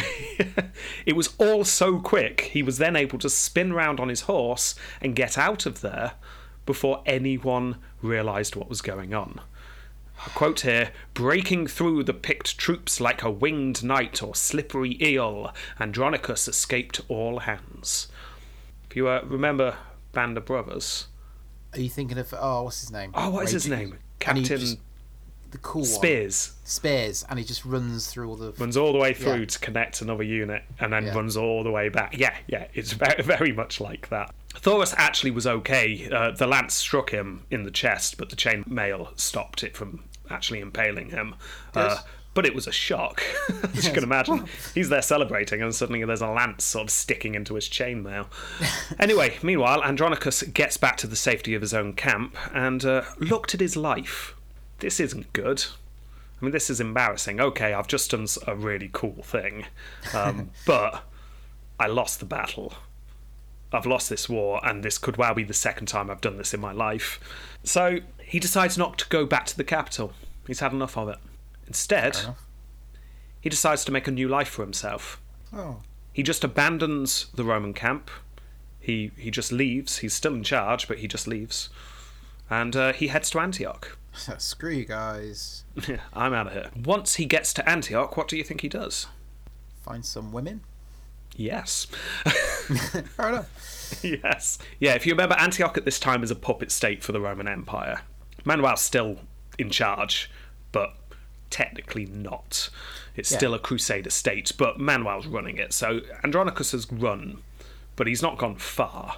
It was all so quick, he was then able to spin round on his horse and get out of there before anyone realised what was going on. I quote here, "Breaking through the picked troops like a winged knight or slippery eel, Andronicus escaped all hands." If you remember Band of Brothers. Are you thinking of, what's his name? Oh, what is his name? Captain... The cool Spears. One. Spears, and he just runs through all the... Runs all the way through to connect another unit, and then runs all the way back. Yeah, it's very much like that. Thoros actually was okay. The lance struck him in the chest, but the chain mail stopped it from actually impaling him. But it was a shock, as you can imagine. He's there celebrating, and suddenly there's a lance sort of sticking into his chainmail. Anyway, meanwhile, Andronicus gets back to the safety of his own camp and looked at his life. This isn't good. I mean, this is embarrassing. Okay, I've just done a really cool thing, but I lost the battle. I've lost this war, and this could well be the second time I've done this in my life. So he decides not to go back to the capital. He's had enough of it. Instead, he decides to make a new life for himself. Oh. He just abandons the Roman camp. He just leaves. He's still in charge, but he just leaves. And he heads to Antioch. Screw you guys. I'm out of here. Once he gets to Antioch, what do you think he does? Find some women? Yes. Fair enough. Yes. Yeah, if you remember, Antioch at this time is a puppet state for the Roman Empire. Manuel's still in charge, but technically not. It's still a crusader state, but Manuel's running it. So Andronicus has run, but he's not gone far.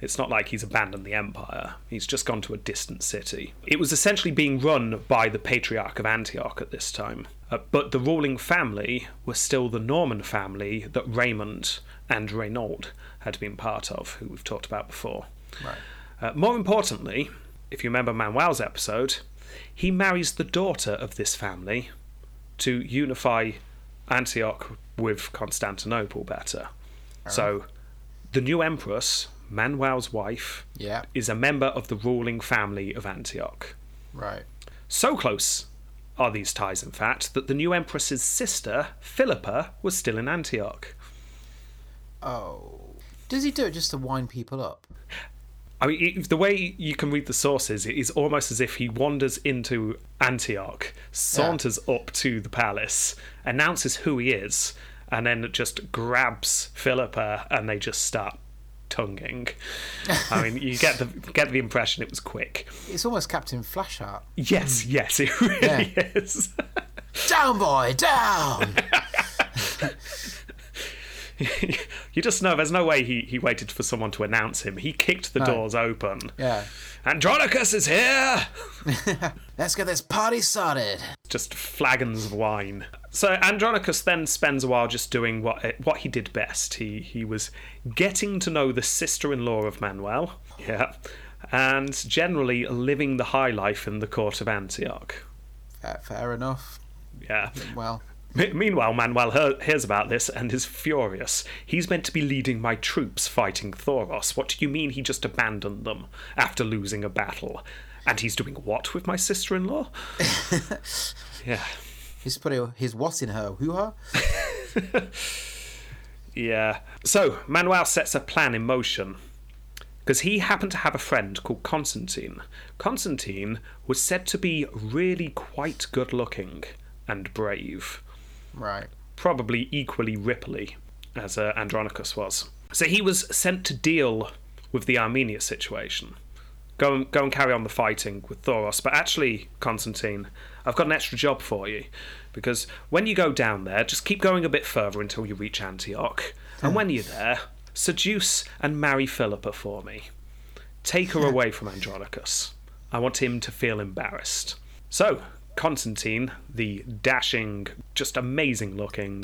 It's not like he's abandoned the empire. He's just gone to a distant city. It was essentially being run by the Patriarch of Antioch at this time. But the ruling family were still the Norman family that Raymond and Reynold had been part of, who we've talked about before. Right. More importantly, if you remember Manuel's episode, he marries the daughter of this family to unify Antioch with Constantinople better. Right. So the new empress... Manuel's wife is a member of the ruling family of Antioch. Right. So close are these ties, in fact, that the new empress's sister, Philippa, was still in Antioch. Oh. Does he do it just to wind people up? I mean, the way you can read the sources, it is almost as if he wanders into Antioch, saunters up to the palace, announces who he is, and then just grabs Philippa, and they just start tonguing. I mean, you get the impression it was quick. It's almost Captain Flashheart. Yes, yes, it really is. Down, boy, down! You just know there's no way he waited for someone to announce him. He kicked the doors open. Yeah. Andronicus is here! Let's get this party started. Just flagons of wine. So Andronicus then spends a while just doing what he did best. He was getting to know the sister-in-law of Manuel. Yeah. And generally living the high life in the court of Antioch. Fair enough. Yeah. Well... Meanwhile, Manuel hears about this and is furious. He's meant to be leading my troops fighting Thoros. What do you mean he just abandoned them after losing a battle? And he's doing what with my sister-in-law? Yeah. He's putting his what in her hoo-ha? Yeah. So, Manuel sets a plan in motion, because he happened to have a friend called Constantine. Constantine was said to be really quite good-looking and brave. Right. Probably equally ripply as Andronicus was. So he was sent to deal with the Armenia situation. Go and carry on the fighting with Thoros. But actually, Constantine, I've got an extra job for you. Because when you go down there, just keep going a bit further until you reach Antioch. And when you're there, seduce and marry Philippa for me. Take her away from Andronicus. I want him to feel embarrassed. So... Constantine, the dashing, just amazing looking,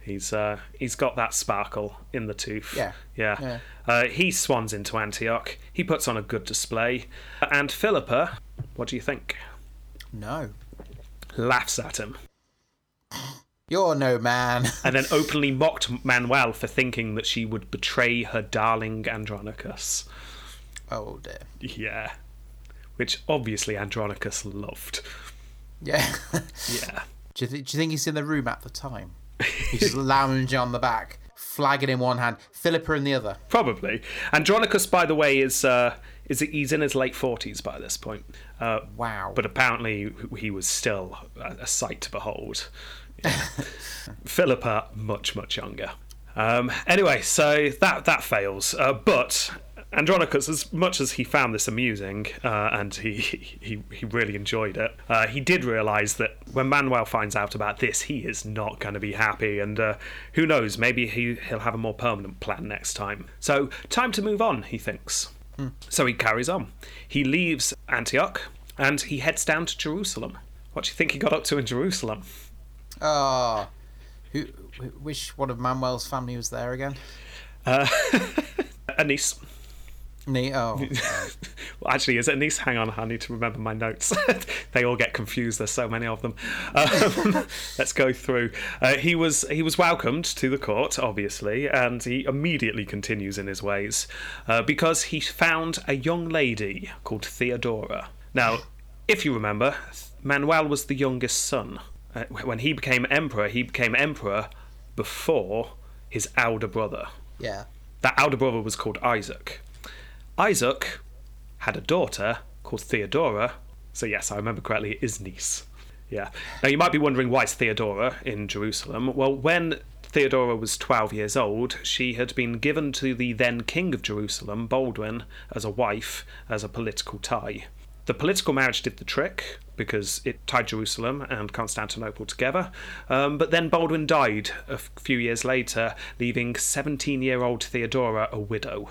he's got that sparkle in the tooth. Yeah. He swans into Antioch. He puts on a good display, and Philippa, what do you think? No. Laughs at him. You're no man. And then openly mocked Manuel for thinking that she would betray her darling Andronicus. Oh dear. Yeah. Which obviously Andronicus loved. Yeah. Yeah. Do you think he's in the room at the time? He's just lounging on the back, flagging in one hand, Philippa in the other. Probably. Andronicus, by the way, is he's in his late 40s by this point. Wow. But apparently he was still a sight to behold. Yeah. Philippa, much, much younger. Anyway, so that fails. But... Andronicus, as much as he found this amusing, and he really enjoyed it, he did realise that when Manuel finds out about this, he is not going to be happy, and who knows, maybe he'll have a more permanent plan next time. So, time to move on, he thinks. So he carries on. He leaves Antioch, and he heads down to Jerusalem. What do you think he got up to in Jerusalem? Which one of Manuel's family was there again? A niece. Well, actually, is it Nice? Hang on, I need to remember my notes. They all get confused. There's so many of them. Let's go through. He was welcomed to the court, obviously, and he immediately continues in his ways because he found a young lady called Theodora. Now, if you remember, Manuel was the youngest son. When he became emperor before his elder brother. Yeah. That elder brother was called Isaac. Isaac had a daughter called Theodora, so yes, I remember correctly, it is Nice. Yeah. Now you might be wondering why it's Theodora in Jerusalem. Well, when Theodora was 12 years old, she had been given to the then king of Jerusalem, Baldwin, as a wife, as a political tie. The political marriage did the trick, because it tied Jerusalem and Constantinople together, but then Baldwin died a few years later, leaving 17-year-old Theodora a widow.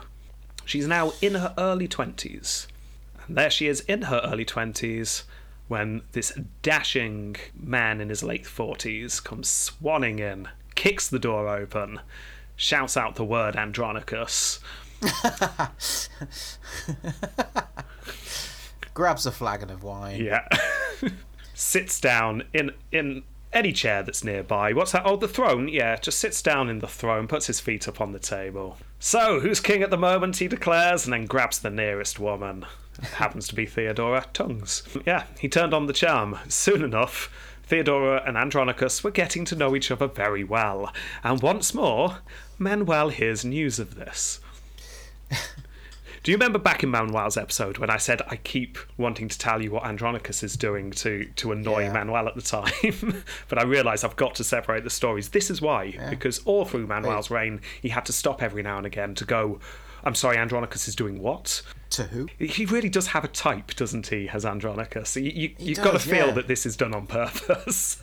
She's now in her early 20s. And there she is in her early 20s when this dashing man in his late 40s comes swanning in, kicks the door open, shouts out the word Andronicus. Grabs a flagon of wine. Yeah. Sits down in any chair that's nearby. What's that? Oh, the throne. Yeah, just sits down in the throne, puts his feet up on the table. So, who's king at the moment, he declares, and then grabs the nearest woman. It happens to be Theodora. Tongues. Yeah, he turned on the charm. Soon enough, Theodora and Andronicus were getting to know each other very well. And once more, Manuel hears news of this. Do you remember back in Manuel's episode when I said I keep wanting to tell you what Andronicus is doing to annoy Manuel at the time? But I realise I've got to separate the stories. This is why, because all through Manuel's reign, he had to stop every now and again to go, I'm sorry, Andronicus is doing what? To who? He really does have a type, doesn't he, as Andronicus? You've got to feel that this is done on purpose.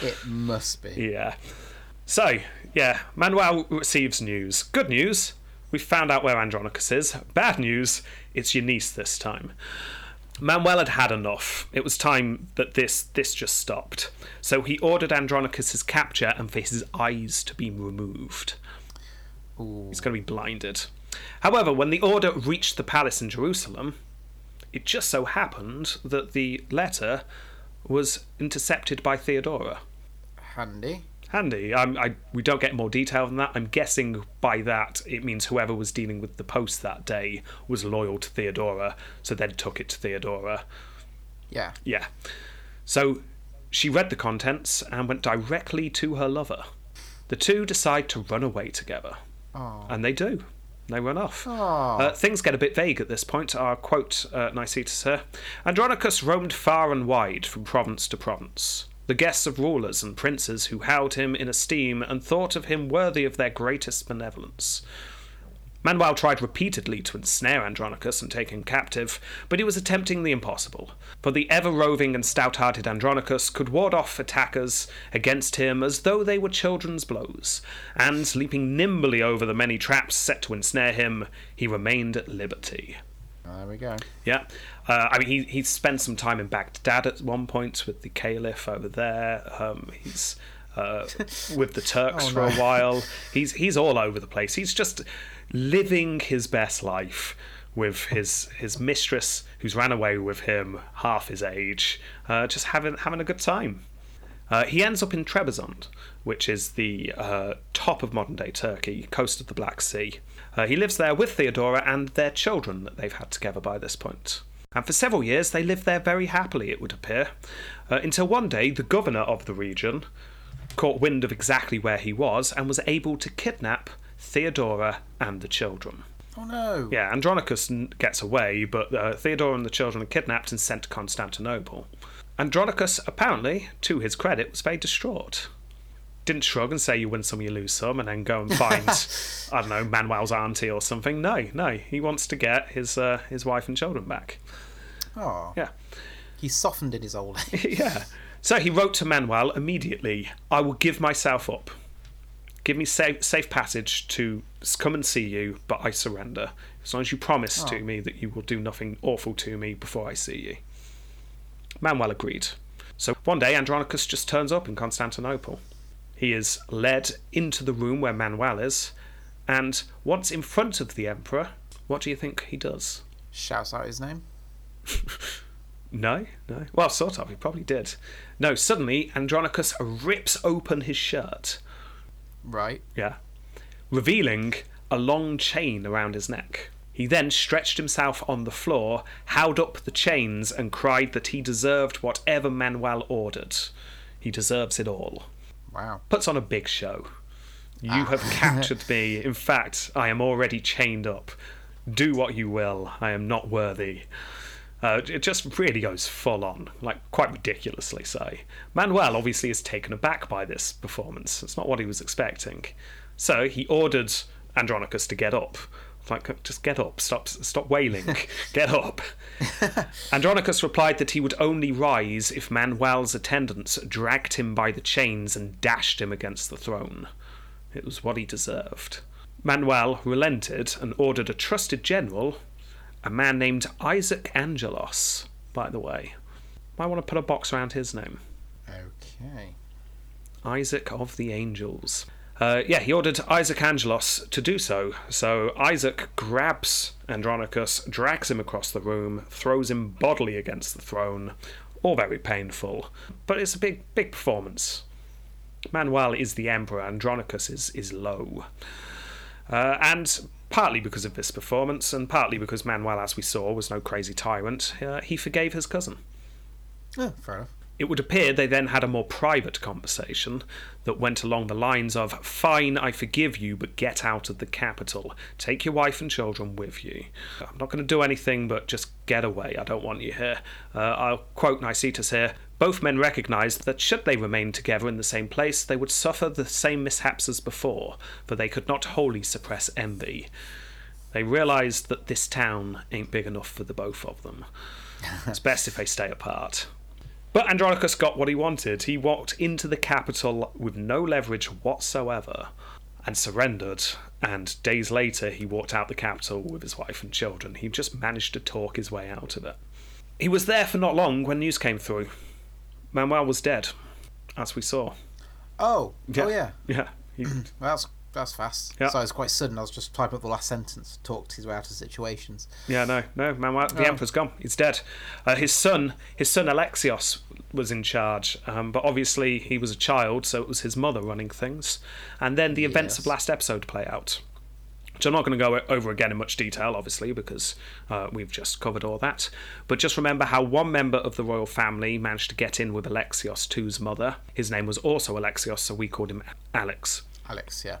It must be. Yeah. So, yeah, Manuel receives news. Good news. We found out where Andronicus is. Bad news, it's your niece this time. Manuel had had enough. It was time that this just stopped. So he ordered Andronicus's capture and for his eyes to be removed. Ooh. He's going to be blinded. However, when the order reached the palace in Jerusalem, it just so happened that the letter was intercepted by Theodora. Handy. We don't get more detail than that. I'm guessing by that it means whoever was dealing with the post that day was loyal to Theodora, so then took it to Theodora. Yeah. So she read the contents and went directly to her lover. The two decide to run away together. Aww. And they do. They run off. Things get a bit vague at this point. I'll quote Nicetas here. Andronicus roamed far and wide from province to province, the guests of rulers and princes who held him in esteem and thought of him worthy of their greatest benevolence. Manuel tried repeatedly to ensnare Andronicus and take him captive, but he was attempting the impossible, for the ever-roving and stout-hearted Andronicus could ward off attackers against him as though they were children's blows, and, leaping nimbly over the many traps set to ensnare him, he remained at liberty. There we go. Yeah. He spent some time in Baghdad at one point with the caliph over there. He's with the Turks for a while. He's all over the place. He's just living his best life with his mistress, who's ran away with him half his age, just having a good time. He ends up in Trebizond, which is the top of modern-day Turkey, coast of the Black Sea. He lives there with Theodora and their children that they've had together by this point. And for several years, they lived there very happily, it would appear, until one day the governor of the region caught wind of exactly where he was and was able to kidnap Theodora and the children. Oh no! Yeah, Andronicus gets away, but Theodora and the children are kidnapped and sent to Constantinople. Andronicus, apparently, to his credit, was very distraught. Didn't shrug and say you win some, you lose some, and then go and find, I don't know, Manuel's auntie or something. No. He wants to get his wife and children back. Oh. Yeah. He's softened in his old age. Yeah. So he wrote to Manuel immediately, I will give myself up. Give me safe passage to come and see you, but I surrender. As long as you promise to me that you will do nothing awful to me before I see you. Manuel agreed. So one day Andronicus just turns up in Constantinople. He is led into the room where Manuel is, and once in front of the emperor, what do you think he does? Shouts out his name? No. Well, sort of, he probably did. No, suddenly Andronicus rips open his shirt. Right. Yeah. Revealing a long chain around his neck. He then stretched himself on the floor, held up the chains, and cried that he deserved whatever Manuel ordered. He deserves it all. Wow. Puts on a big show. You have captured me. In fact, I am already chained up. Do what you will. I am not worthy. It just really goes full on, like quite ridiculously so. Manuel obviously is taken aback by this performance. It's not what he was expecting. So he ordered Andronicus to get up. Like, just get up, stop wailing, get up. Andronicus replied that he would only rise if Manuel's attendants dragged him by the chains and dashed him against the throne. It was what he deserved. Manuel relented and ordered a trusted general, a man named Isaac Angelos, by the way. Might want to put a box around his name. Okay. Isaac of the Angels. He ordered Isaac Angelos to do so. So Isaac grabs Andronicus, drags him across the room, throws him bodily against the throne. All very painful. But it's a big, big performance. Manuel is the emperor. Andronicus is low. And partly because of this performance, and partly because Manuel, as we saw, was no crazy tyrant, he forgave his cousin. Oh, fair enough. It would appear they then had a more private conversation that went along the lines of, "Fine, I forgive you, but get out of the capital. Take your wife and children with you. I'm not going to do anything, but just get away. I don't want you here." I'll quote Nicetas here. "Both men recognised that should they remain together in the same place, they would suffer the same mishaps as before, for they could not wholly suppress envy. They realised that this town ain't big enough for the both of them. It's best if they stay apart." But Andronicus got what he wanted. He walked into the capital with no leverage whatsoever and surrendered. And days later, he walked out the capital with his wife and children. He just managed to talk his way out of it. He was there for not long when news came through. Manuel was dead, as we saw. Oh, yeah. Oh yeah. Yeah. That's fast. Yeah. So it was quite sudden. I was just typing up the last sentence. Talked his way out of situations. Yeah, no. Manuel, the emperor's gone. He's dead. His son Alexios was in charge, but obviously he was a child, so it was his mother running things. And then the events of last episode play out, which I'm not going to go over again in much detail, obviously, because we've just covered all that. But just remember how one member of the royal family managed to get in with Alexios II's mother. His name was also Alexios, so we called him Alex. Alex, yeah.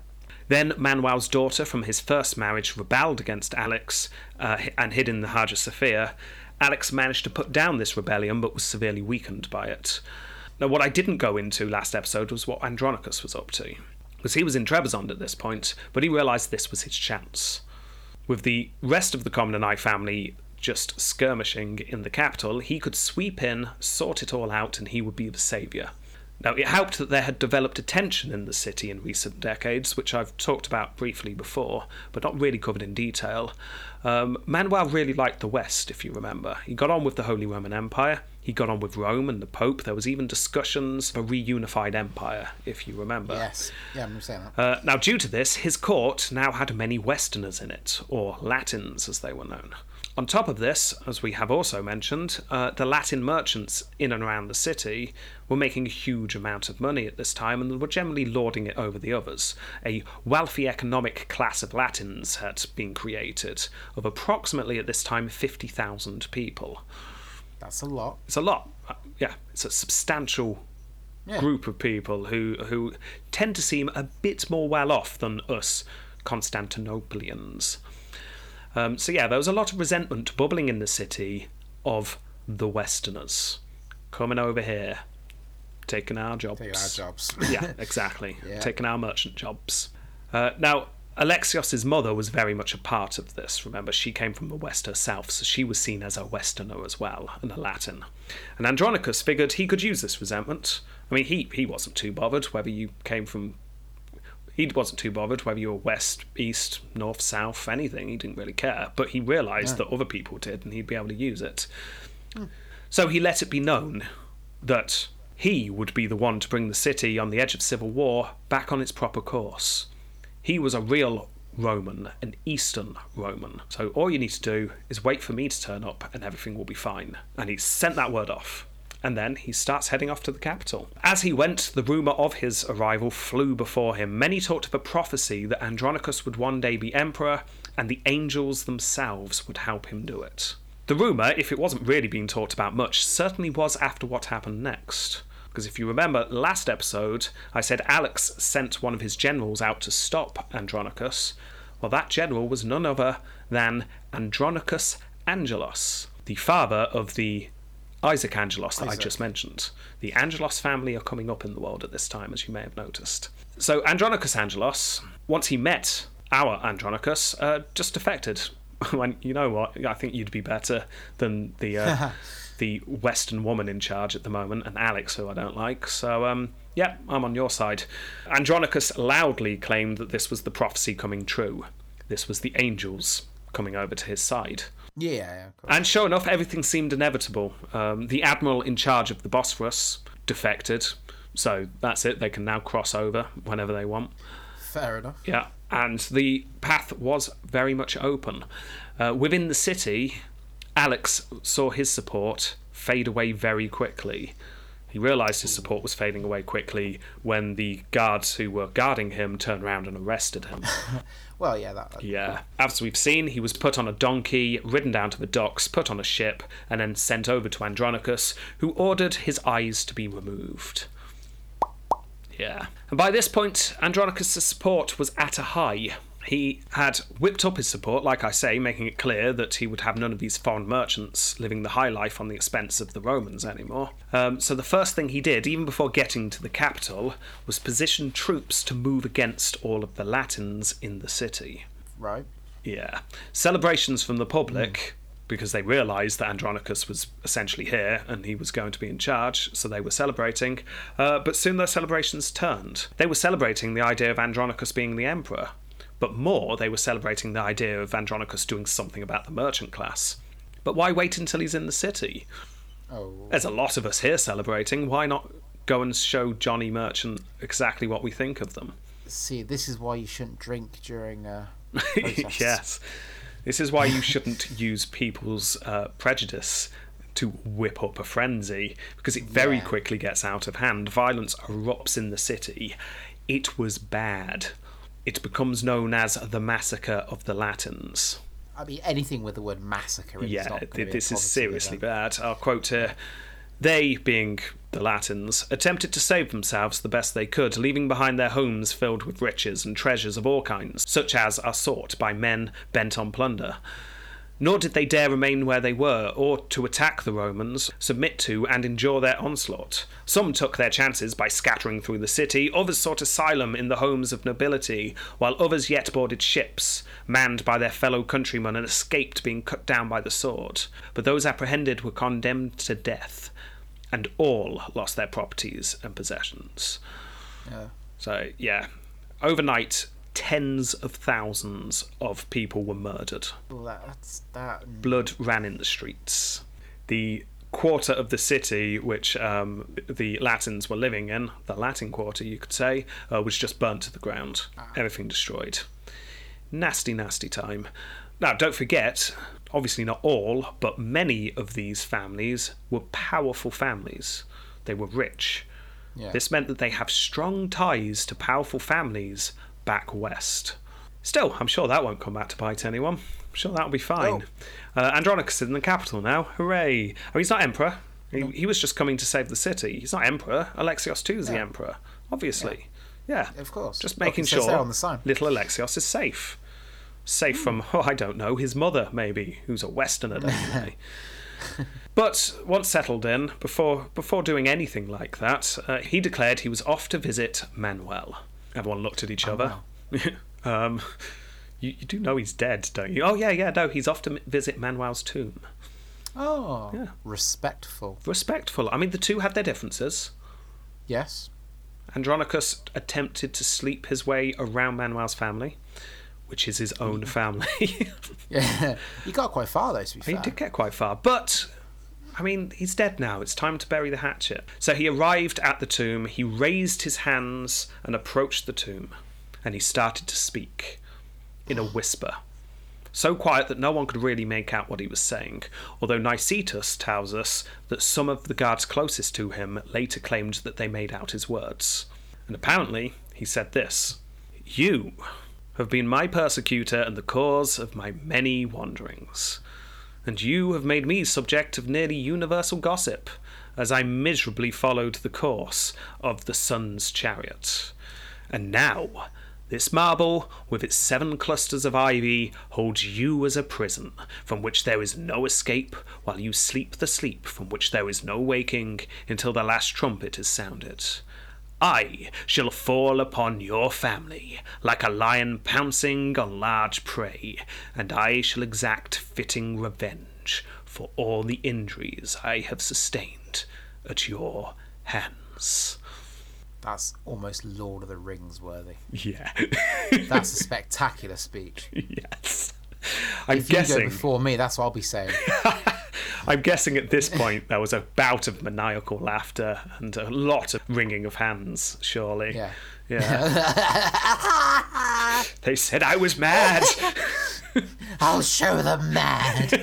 Then Manuel's daughter from his first marriage rebelled against Alex and hid in the Hagia Sophia. Alex managed to put down this rebellion but was severely weakened by it. Now, what I didn't go into last episode was what Andronicus was up to, because he was in Trebizond at this point, but he realised this was his chance. With the rest of the Komnenos family just skirmishing in the capital, he could sweep in, sort it all out, and he would be the saviour. Now, it helped that there had developed a tension in the city in recent decades, which I've talked about briefly before, but not really covered in detail. Manuel really liked the West, if you remember. He got on with the Holy Roman Empire, he got on with Rome and the Pope. There was even discussions of a reunified empire, if you remember. Yes, yeah, I'm saying that. Now, due to this, his court now had many Westerners in it, or Latins as they were known. On top of this, as we have also mentioned, the Latin merchants in and around the city were making a huge amount of money at this time and were generally lording it over the others. A wealthy economic class of Latins had been created of approximately at this time 50,000 people. That's a lot. It's a lot. Yeah, it's a substantial group of people who tend to seem a bit more well-off than us Constantinoplians. So yeah, there was a lot of resentment bubbling in the city of the Westerners coming over here, taking our jobs. Yeah, exactly. Yeah. Taking our merchant jobs. Now, Alexios' mother was very much a part of this. Remember, she came from the West herself, so she was seen as a Westerner as well, and a Latin. And Andronicus figured he could use this resentment. I mean, he wasn't too bothered whether you came from... He wasn't too bothered whether you were west, east, north, south, anything. He didn't really care. But he realised that other people did, and he'd be able to use it. Mm. So he let it be known that he would be the one to bring the city on the edge of civil war back on its proper course. He was a real Roman, an Eastern Roman. So all you need to do is wait for me to turn up and everything will be fine. And he sent that word off. And then he starts heading off to the capital. As he went, the rumour of his arrival flew before him. Many talked of a prophecy that Andronicus would one day be emperor, and the angels themselves would help him do it. The rumour, if it wasn't really being talked about much, certainly was after what happened next. Because if you remember, last episode, I said Alex sent one of his generals out to stop Andronicus. Well, that general was none other than Andronicus Angelos, the father of the Isaac Angelos that I just mentioned. The Angelos family are coming up in the world at this time, as you may have noticed. So Andronicus Angelos, once he met our Andronicus, just defected. Went, you know what, I think you'd be better than the Western woman in charge at the moment, and Alex, who I don't like. So, I'm on your side. Andronicus loudly claimed that this was the prophecy coming true. This was the angels coming over to his side. Yeah, of course. And sure enough, everything seemed inevitable. The admiral in charge of the Bosphorus defected, so that's it. They can now cross over whenever they want. Fair enough. Yeah, and the path was very much open. Within the city, Alex saw his support fade away very quickly. He realised his support was fading away quickly when the guards who were guarding him turned around and arrested him. Well, yeah, that... Yeah. As we've seen, he was put on a donkey, ridden down to the docks, put on a ship, and then sent over to Andronicus, who ordered his eyes to be removed. Yeah. And by this point, Andronicus' support was at a high. He had whipped up his support, like I say, making it clear that he would have none of these foreign merchants living the high life on the expense of the Romans anymore. So the first thing he did, even before getting to the capital, was position troops to move against all of the Latins in the city. Right. Yeah. Celebrations from the public, because they realised that Andronicus was essentially here and he was going to be in charge, so they were celebrating. But soon those celebrations turned. They were celebrating the idea of Andronicus being the emperor. But more, they were celebrating the idea of Andronicus doing something about the merchant class. But why wait until he's in the city? Oh. There's a lot of us here celebrating. Why not go and show Johnny Merchant exactly what we think of them? See, this is why you shouldn't drink during protests. Yes. This is why you shouldn't use people's prejudice to whip up a frenzy, because it very quickly gets out of hand. Violence erupts in the city. It was bad. It becomes known as the Massacre of the Latins. I mean, anything with the word massacre in it's not going to be a positive event. This is seriously bad. I'll quote here. They, being the Latins, attempted to save themselves the best they could, leaving behind their homes filled with riches and treasures of all kinds, such as are sought by men bent on plunder. Nor did they dare remain where they were, or to attack the Romans, submit to and endure their onslaught. Some took their chances by scattering through the city, others sought asylum in the homes of nobility, while others yet boarded ships, manned by their fellow countrymen and escaped being cut down by the sword. But those apprehended were condemned to death, and all lost their properties and possessions. Yeah. So, yeah. Overnight, tens of thousands of people were murdered. Blood ran in the streets. The quarter of the city which the Latins were living in, the Latin quarter you could say, was just burnt to the ground. Everything destroyed. Nasty, nasty time. Now don't forget, obviously not all, but many of these families were powerful families. They were rich. Yeah. This meant that they have strong ties to powerful families back west. Still, I'm sure that won't come back to bite anyone. I'm sure that'll be fine. Oh. Andronicus is in the capital now. Hooray. Oh, he's not emperor. He was just coming to save the city. He's not emperor. Alexios II is the emperor, obviously. Yeah. Of course. Just making sure on the sign. Little Alexios is safe. Safe from, I don't know, his mother, maybe, who's a Westerner, anyway. But once settled in, before doing anything like that, he declared he was off to visit Manuel. Everyone looked at each other. Oh, wow. You do know he's dead, don't you? Oh, yeah, no, he's off to visit Manuel's tomb. Oh, yeah. Respectful. I mean, the two had their differences. Yes. Andronicus attempted to sleep his way around Manuel's family, which is his own family. Yeah, he got quite far, though, to be fair. He did get quite far, but... I mean, he's dead now. It's time to bury the hatchet. So he arrived at the tomb. He raised his hands and approached the tomb. And he started to speak in a whisper. So quiet that no one could really make out what he was saying. Although Nicetas tells us that some of the guards closest to him later claimed that they made out his words. And apparently, he said this. You have been my persecutor and the cause of my many wanderings. And you have made me subject of nearly universal gossip, as I miserably followed the course of the sun's chariot. And now, this marble, with its 7 clusters of ivy, holds you as a prison, from which there is no escape, while you sleep the sleep from which there is no waking, until the last trumpet is sounded. I shall fall upon your family, like a lion pouncing on large prey, and I shall exact fitting revenge for all the injuries I have sustained at your hands. That's almost Lord of the Rings worthy. Yeah. That's a spectacular speech. Yes. If you go before me, that's what I'll be saying. I'm guessing at this point there was a bout of maniacal laughter and a lot of wringing of hands, surely. Yeah. They said I was mad. I'll show them mad.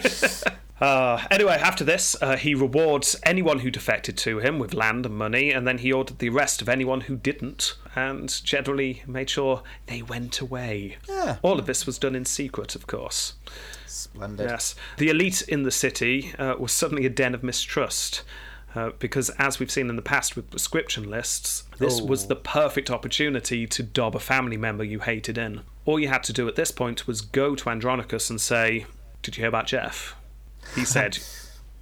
Anyway, after this, he rewards anyone who defected to him with land and money, and then he ordered the arrest of anyone who didn't, and generally made sure they went away. Yeah. All of this was done in secret, of course. Splendid. Yes. The elite in the city was suddenly a den of mistrust. Because, as we've seen in the past with prescription lists, this was the perfect opportunity to dob a family member you hated in. All you had to do at this point was go to Andronicus and say, "Did you hear about Jeff? He said,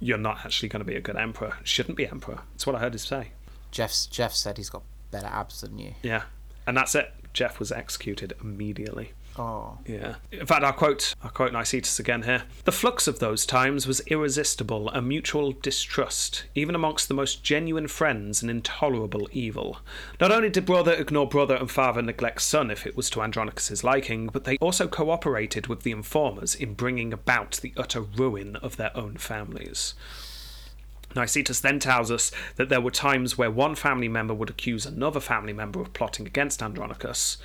you're not actually going to be a good emperor. Shouldn't be emperor." That's what I heard him say. Jeff said he's got better abs than you. Yeah. And that's it. Jeff was executed immediately. Oh. Yeah. In fact, I'll quote Nicetas again here. "The flux of those times was irresistible, a mutual distrust, even amongst the most genuine friends, an intolerable evil. Not only did brother ignore brother and father neglect son if it was to Andronicus's liking, but they also cooperated with the informers in bringing about the utter ruin of their own families." Nicetas then tells us that there were times where one family member would accuse another family member of plotting against Andronicus.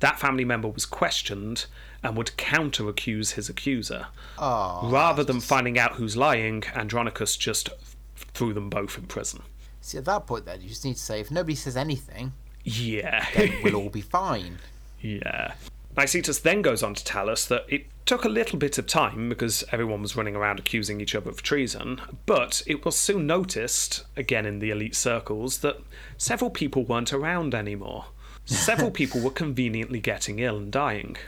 That family member was questioned and would counter-accuse his accuser. Rather than finding out who's lying, Andronicus just threw them both in prison. See, at that point, then, you just need to say, if nobody says anything, yeah, then we'll all be fine. Yeah. Nicetas then goes on to tell us that it took a little bit of time because everyone was running around accusing each other of treason, but it was soon noticed, again in the elite circles, that several people weren't around anymore. Several people were conveniently getting ill and dying.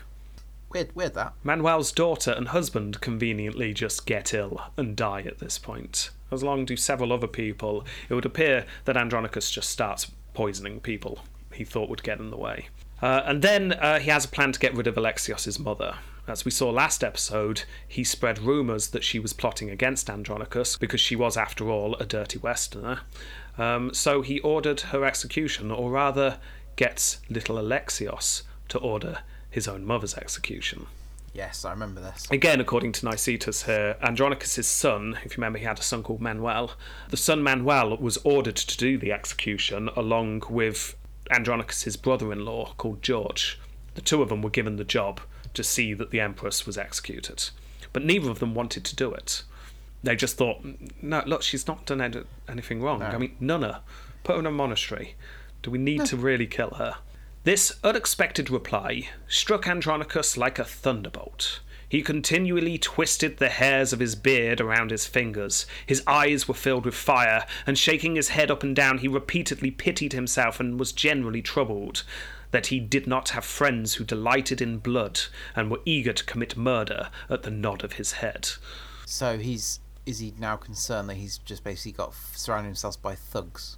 Weird that. Manuel's daughter and husband conveniently just get ill and die at this point. As long do several other people. It would appear that Andronicus just starts poisoning people he thought would get in the way. And then he has a plan to get rid of Alexios' mother. As we saw last episode, he spread rumours that she was plotting against Andronicus because she was, after all, a dirty Westerner. So he ordered her execution, or rather gets little Alexios to order his own mother's execution. Yes, I remember this. Again, according to Nicetas here, Andronicus' son, if you remember, he had a son called Manuel. The son Manuel was ordered to do the execution along with Andronicus' brother-in-law called George. The two of them were given the job to see that the empress was executed, but neither of them wanted to do it. They just thought, no, look, she's not done anything wrong. No. I mean, nun her, put her in a monastery. Do we need to really kill her? This unexpected reply struck Andronicus like a thunderbolt. He continually twisted the hairs of his beard around his fingers. His eyes were filled with fire, and shaking his head up and down, he repeatedly pitied himself and was generally troubled that he did not have friends who delighted in blood and were eager to commit murder at the nod of his head. So is he now concerned that he's just basically got surrounded himself by thugs?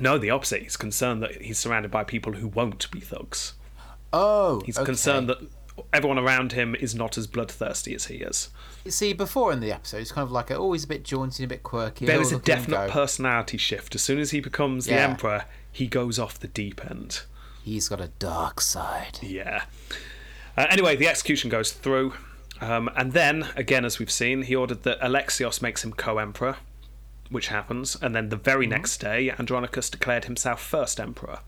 No, the opposite. He's concerned that he's surrounded by people who won't be thugs. Oh, he's concerned that everyone around him is not as bloodthirsty as he is. You see, before in the episode, it's kind of like always a bit jaunty and a bit quirky. There is a definite personality shift. As soon as he becomes the emperor, he goes off the deep end. He's got a dark side. Yeah. Anyway, the execution goes through. And then, again, as we've seen, he ordered that Alexios makes him co-emperor, which happens, and then the very next day Andronicus declared himself first emperor.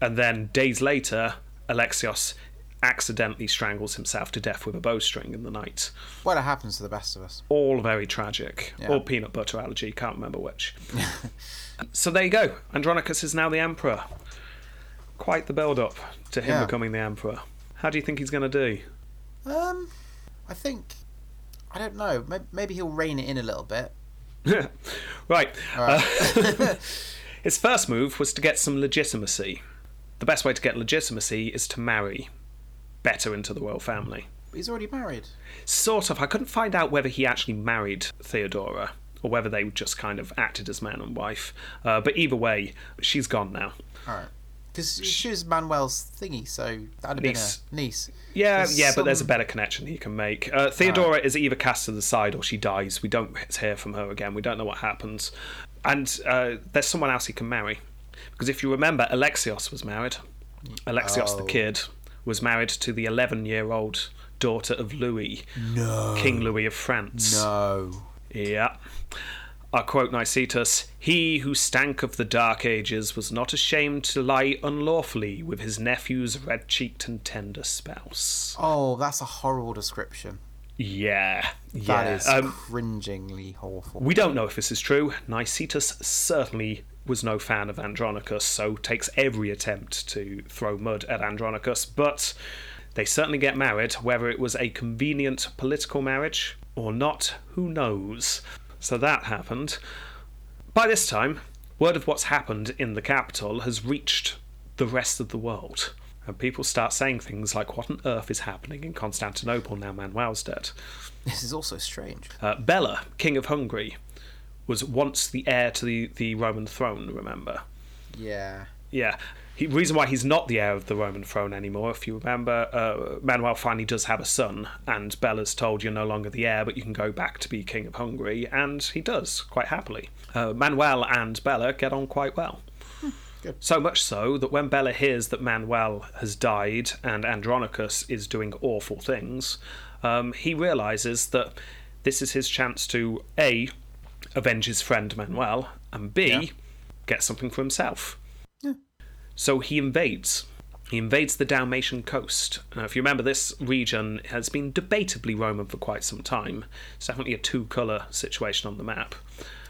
And then days later Alexios accidentally strangles himself to death with a bowstring in the night. Well, it happens to the best of us. All very tragic. Or peanut butter allergy, can't remember which. So there you go, Andronicus is now the emperor. Quite the build up to him becoming the emperor. How do you think he's going to do? I think, I don't know, maybe he'll rein it in a little bit. Right. His first move was to get some legitimacy. The best way to get legitimacy is to marry better into the royal family. But he's already married. Sort of. I couldn't find out whether he actually married Theodora or whether they just kind of acted as man and wife. But either way, she's gone now. All right. Because she was Manuel's thingy, so that'd have been a niece. But there's a better connection he can make. Theodora is either cast to the side or she dies. We don't hear from her again. We don't know what happens. And there's someone else he can marry. Because if you remember, Alexios was married. Alexios the kid was married to the 11-year-old daughter of Louis. No. King Louis of France. No. Yeah. I quote Nicetas, "He who stank of the dark ages was not ashamed to lie unlawfully with his nephew's red-cheeked and tender spouse." Oh, that's a horrible description. That is cringingly awful. We don't know if this is true. Nicetas certainly was no fan of Andronicus, so takes every attempt to throw mud at Andronicus, but they certainly get married. Whether it was a convenient political marriage or not, who knows? So that happened. By this time, word of what's happened in the capital has reached the rest of the world, and people start saying things like, what on earth is happening in Constantinople now Manuel's dead? This is also strange. Bela, king of Hungary, was once the heir to the Roman throne, remember? Yeah. The reason why he's not the heir of the Roman throne anymore, if you remember, Manuel finally does have a son, and Bela's told, you're no longer the heir, but you can go back to be king of Hungary, and he does, quite happily. Manuel and Bela get on quite well. Good. So much so that when Bela hears that Manuel has died and Andronicus is doing awful things, he realises that this is his chance to, A, avenge his friend Manuel, and B, get something for himself. Yeah. So he invades. He invades the Dalmatian coast. Now, if you remember, this region has been debatably Roman for quite some time. It's definitely a two-colour situation on the map.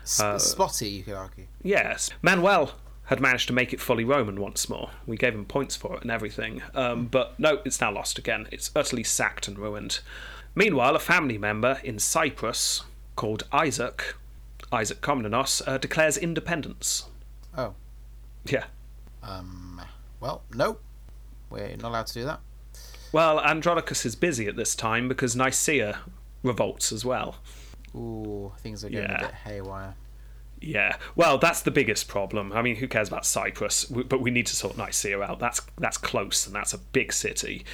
Spotty, you could argue. Yes. Manuel had managed to make it fully Roman once more. We gave him points for it and everything. But no, it's now lost again. It's utterly sacked and ruined. Meanwhile, a family member in Cyprus called Isaac Komnenos, declares independence. Oh. Yeah. Well, no. We're not allowed to do that. Well, Andronicus is busy at this time because Nicaea revolts as well. Ooh, things are going a bit haywire. Yeah, well, that's the biggest problem. I mean, who cares about Cyprus? But we need to sort Nicaea out. That's close, and that's a big city.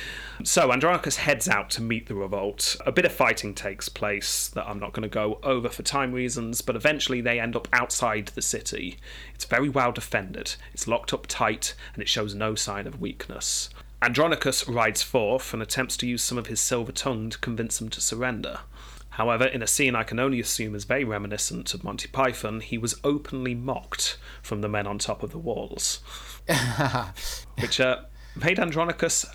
So Andronicus heads out to meet the revolt. A bit of fighting takes place that I'm not going to go over for time reasons, but eventually they end up outside the city. It's very well defended. It's locked up tight, and it shows no sign of weakness. Andronicus rides forth and attempts to use some of his silver tongue to convince them to surrender. However, in a scene I can only assume is very reminiscent of Monty Python, he was openly mocked from the men on top of the walls, which made Andronicus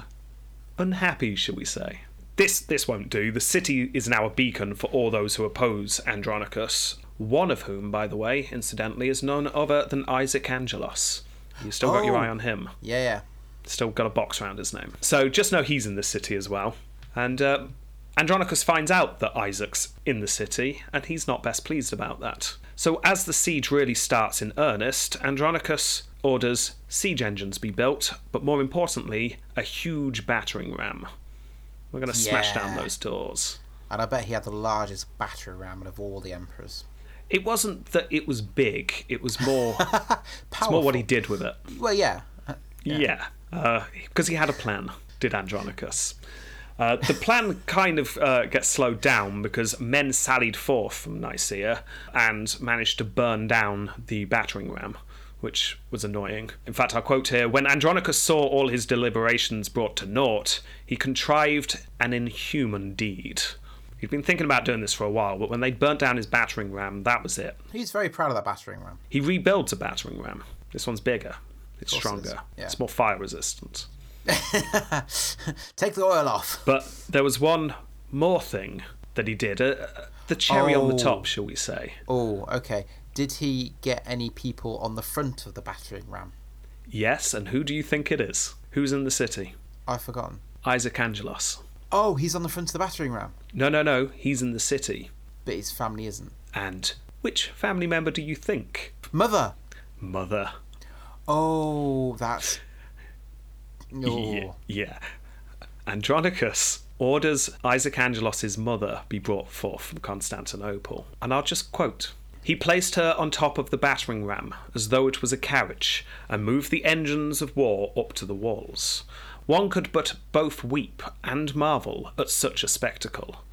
unhappy, shall we say. This won't do. The city is now a beacon for all those who oppose Andronicus, one of whom, by the way, incidentally, is none other than Isaac Angelos. You still got your eye on him. Yeah. Still got a box around his name. So just know he's in this city as well. And Andronicus finds out that Isaac's in the city, and he's not best pleased about that. So as the siege really starts in earnest, Andronicus orders siege engines be built, but more importantly, a huge battering ram. We're going to smash down those doors. And I bet he had the largest battering ram of all the emperors. It wasn't that it was big, it was more, it's more what he did with it. Well, Yeah, because he had a plan, did Andronicus. The plan kind of gets slowed down because men sallied forth from Nicaea and managed to burn down the battering ram, which was annoying. In fact, I'll quote here, when Andronicus saw all his deliberations brought to naught, he contrived an inhuman deed. He'd been thinking about doing this for a while, but when they burnt down his battering ram, that was it. He's very proud of that battering ram. He rebuilds a battering ram. This one's bigger. It's stronger. It's more fire resistant. Take the oil off. But there was one more thing that he did, the cherry on the top, shall we say. Okay. Did he get any people on the front of the battering ram? Yes, and who do you think it is? Who's in the city? I've forgotten. Isaac Angelos. Oh, he's on the front of the battering ram? No, he's in the city. But his family isn't. And which family member do you think? Mother. Oh, that's... Yeah. Andronicus orders Isaac Angelos' mother be brought forth from Constantinople. And I'll just quote. He placed her on top of the battering ram, as though it was a carriage, and moved the engines of war up to the walls. One could but both weep and marvel at such a spectacle.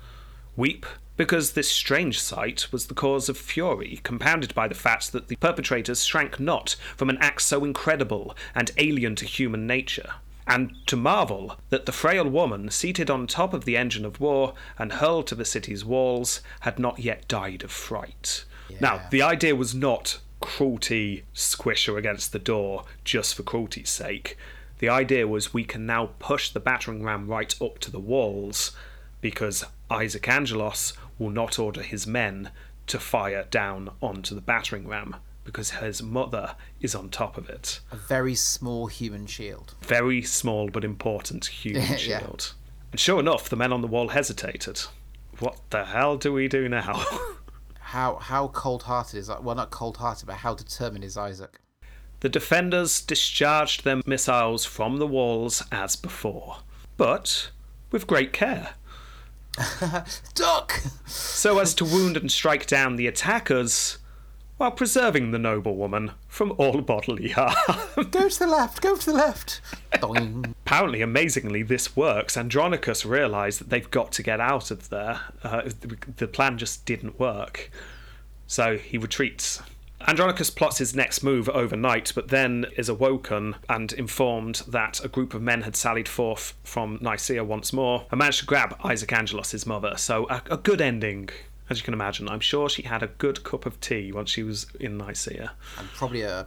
Weep, because this strange sight was the cause of fury, compounded by the fact that the perpetrators shrank not from an act so incredible and alien to human nature, and to marvel that the frail woman, seated on top of the engine of war and hurled to the city's walls, had not yet died of fright. Yeah. Now, the idea was not cruelty, squish her against the door just for cruelty's sake. The idea was we can now push the battering ram right up to the walls because Isaac Angelos will not order his men to fire down onto the battering ram, because his mother is on top of it. A very small human shield. Very small but important human shield. And sure enough, the men on the wall hesitated. What the hell do we do now? How cold-hearted is that? Well, not cold-hearted, but how determined is Isaac? The defenders discharged their missiles from the walls as before, but with great care. Duck! So as to wound and strike down the attackers, while preserving the noble woman from all bodily harm. Go to the left, go to the left. Apparently, amazingly, this works. Andronicus realised that they've got to get out of there. The plan just didn't work. So he retreats. Andronicus plots his next move overnight, but then is awoken and informed that a group of men had sallied forth from Nicaea once more and managed to grab Isaac Angelos' mother. So a good ending. As you can imagine, I'm sure she had a good cup of tea once she was in Nicaea. And probably a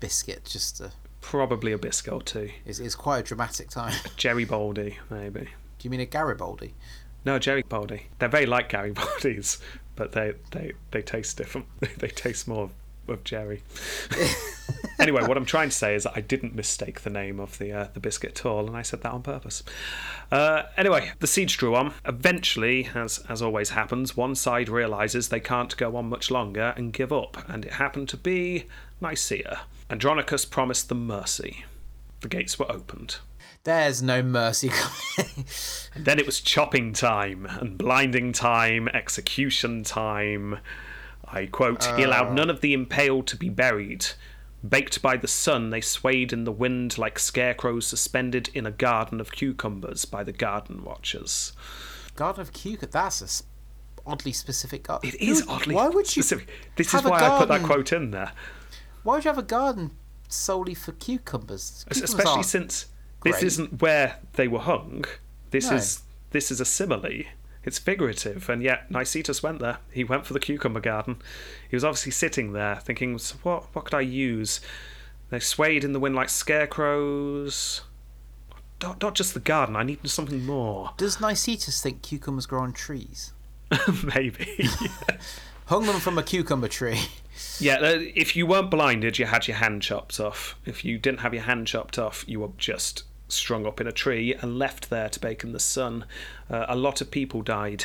biscuit, just a... Probably a biscuit or two. It's quite a dramatic time. Jerry Baldy, maybe. Do you mean a Garibaldi? No, Jerry Baldy. They're very like Garibaldis, but they taste different. They taste more of Jerry. Anyway, what I'm trying to say is that I didn't mistake the name of the biscuit at all, and I said that on purpose. Anyway, the siege drew on. Eventually, as always happens, one side realises they can't go on much longer and give up, and it happened to be Nicaea. Andronicus promised them mercy. The gates were opened. There's no mercy coming. Then it was chopping time, and blinding time, execution time. I quote, "He allowed none of the impaled to be buried. Baked by the sun, they swayed in the wind like scarecrows suspended in a garden of cucumbers by the garden watchers." Garden of cucumbers? That's a oddly specific garden. It is oddly why would you specific. This is why I put that quote in there. Why would you have a garden solely for cucumbers? Cucumbers especially since this isn't where they were hung. This is a simile. It's figurative, and yet Nicetas went there. He went for the cucumber garden. He was obviously sitting there thinking, what could I use? They swayed in the wind like scarecrows. Not just the garden, I need something more. Does Nicetas think cucumbers grow on trees? Maybe. Hung them from a cucumber tree. Yeah, if you weren't blinded, you had your hand chopped off. If you didn't have your hand chopped off, you were just strung up in a tree and left there to bake in the sun. A lot of people died,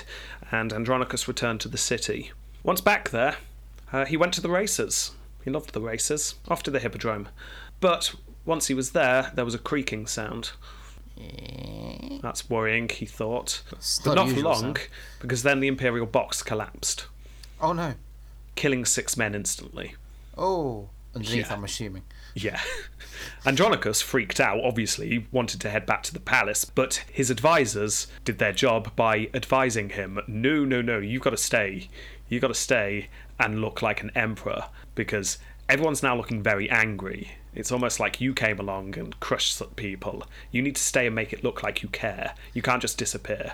and Andronicus returned to the city. Once back there, he went to the races. He loved the races. Off to the hippodrome. But once he was there, there was a creaking sound. That's worrying, he thought. But not for long, because then the imperial box collapsed. Oh no. Killing 6 men instantly. Oh, underneath, I'm assuming. Yeah. Andronicus freaked out, obviously. He wanted to head back to the palace, but his advisors did their job by advising him, no, you've got to stay. You've got to stay and look like an emperor, because everyone's now looking very angry. It's almost like you came along and crushed people. You need to stay and make it look like you care. You can't just disappear.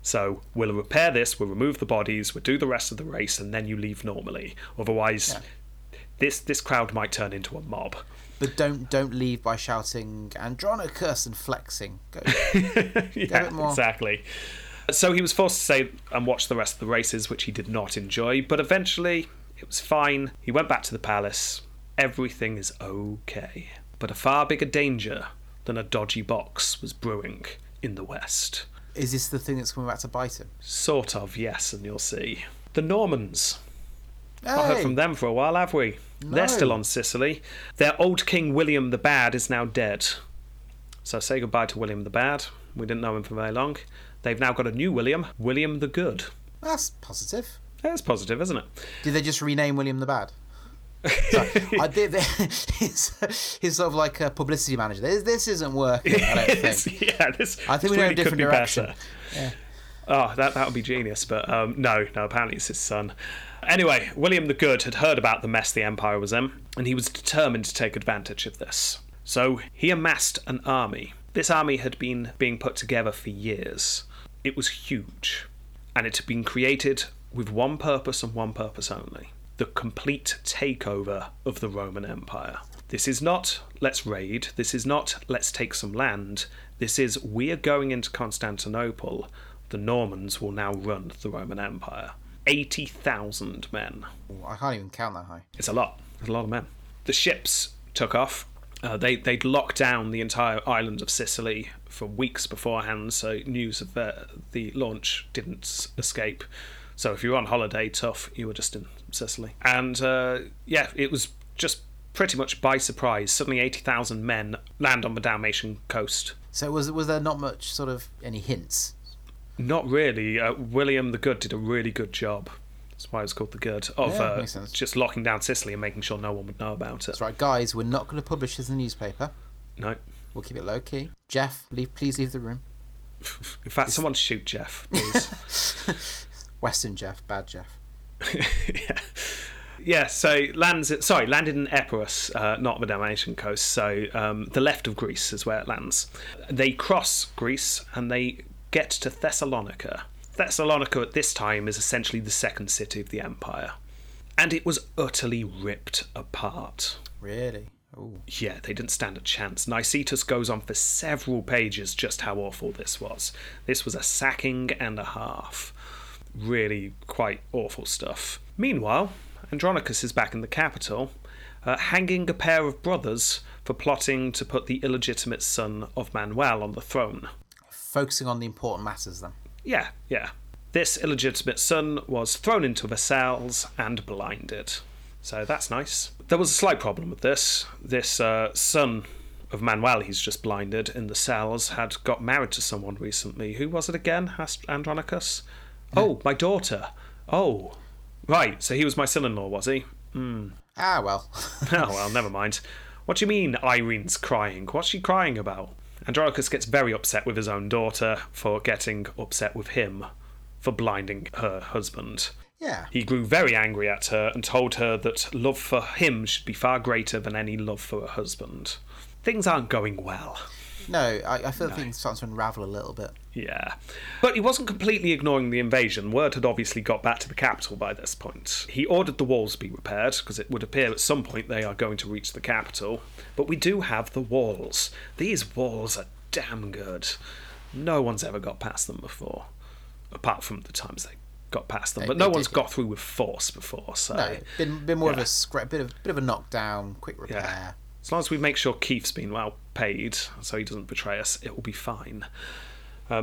So we'll repair this, we'll remove the bodies, we'll do the rest of the race, and then you leave normally. Otherwise... Yeah. This crowd might turn into a mob. But don't leave by shouting Andronicus and flexing. Go a bit more. Exactly. So he was forced to stay and watch the rest of the races, which he did not enjoy. But eventually, it was fine. He went back to the palace. Everything is okay. But a far bigger danger than a dodgy box was brewing in the west. Is this the thing that's coming back to bite him? Sort of, yes, and you'll see. The Normans. Not heard from them for a while, have we? No. They're still on Sicily. Their old king, William the Bad, is now dead. So say goodbye to William the Bad. We didn't know him for very long. They've now got a new William, William the Good. That's positive. That's positive, isn't it? Did they just rename William the Bad? Sorry, he's sort of like a publicity manager. This isn't working, I don't think. Yeah, I think we know a different direction. Yeah. Oh, that would be genius, but no, apparently it's his son. Anyway, William the Good had heard about the mess the empire was in, and he was determined to take advantage of this. So he amassed an army. This army had been being put together for years. It was huge, and it had been created with one purpose and one purpose only: the complete takeover of the Roman Empire. This is not, let's raid. This is not, let's take some land. This is, we are going into Constantinople, the Normans will now run the Roman Empire. 80,000 men. Ooh, I can't even count that high. It's a lot. It's a lot of men. The ships took off. They'd locked down the entire island of Sicily for weeks beforehand, so news of the launch didn't escape. So if you were on holiday, tough, you were just in Sicily. And yeah, it was just pretty much by surprise. Suddenly 80,000 men land on the Dalmatian coast. So was there not much sort of any hints? Not really. William the Good did a really good job. That's why it was called the Good. Of just locking down Sicily and making sure no one would know about it. That's right, guys. We're not going to publish this in the newspaper. No. We'll keep it low key. Jeff, please leave the room. In fact, someone shoot Jeff, please. Western Jeff, bad Jeff. Yeah. Yeah, so landed in Epirus, not the Dalmatian coast, so the left of Greece is where it lands. They cross Greece and they get to Thessalonica. Thessalonica at this time is essentially the second city of the empire. And it was utterly ripped apart. Really? Ooh. Yeah, they didn't stand a chance. Nicetas goes on for several pages just how awful this was. This was a sacking and a half. Really quite awful stuff. Meanwhile, Andronicus is back in the capital, hanging a pair of brothers for plotting to put the illegitimate son of Manuel on the throne. Focusing on the important matters, then. Yeah, yeah. This illegitimate son was thrown into the cells and blinded. So that's nice. There was a slight problem with this. This son of Manuel, he's just blinded in the cells, had got married to someone recently. Who was it again? Asked Andronicus. Yeah. Oh, my daughter. Oh, right. So he was my son-in-law, was he? Mm. Ah, well. Oh, well, never mind. What do you mean Irene's crying? What's she crying about? Andronicus gets very upset with his own daughter for getting upset with him for blinding her husband. Yeah. He grew very angry at her and told her that love for him should be far greater than any love for her husband. Things aren't going well. No, I feel things start to unravel a little bit. Yeah. But he wasn't completely ignoring the invasion. Word had obviously got back to the capital by this point. He ordered the walls be repaired, because it would appear at some point they are going to reach the capital. But we do have the walls. These walls are damn good. No one's ever got past them before, apart from the times they got past them. But no one's got through with force before, so... No, it's been more of a scrap, bit of a knockdown, quick repair... Yeah. As long as we make sure Keith's been well paid, so he doesn't betray us, it will be fine.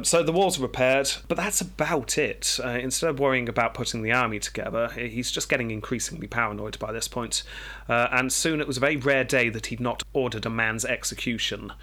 So the walls are repaired, but that's about it. Instead of worrying about putting the army together, he's just getting increasingly paranoid by this point. And soon it was a very rare day that he'd not ordered a man's execution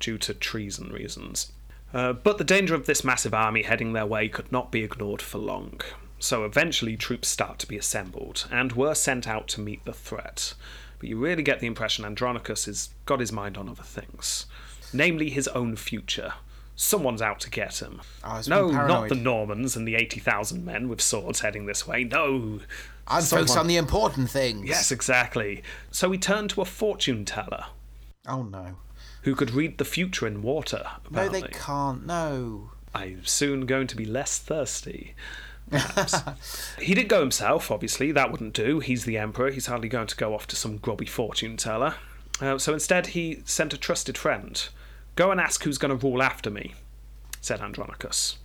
due to treason reasons. But the danger of this massive army heading their way could not be ignored for long. So eventually troops start to be assembled and were sent out to meet the threat. But you really get the impression Andronicus has got his mind on other things. Namely, his own future. Someone's out to get him. Oh, no, not the Normans and the 80,000 men with swords heading this way. No. I'm focused on the important things. Yes, exactly. So he turned to a fortune teller. Oh, no. Who could read the future in water, apparently. No, they can't. No. I'm soon going to be less thirsty. He didn't go himself, obviously. That wouldn't do. He's the emperor. He's hardly going to go off to some grubby fortune teller. So instead he sent a trusted friend. Go and ask who's going to rule after me, said Andronicus.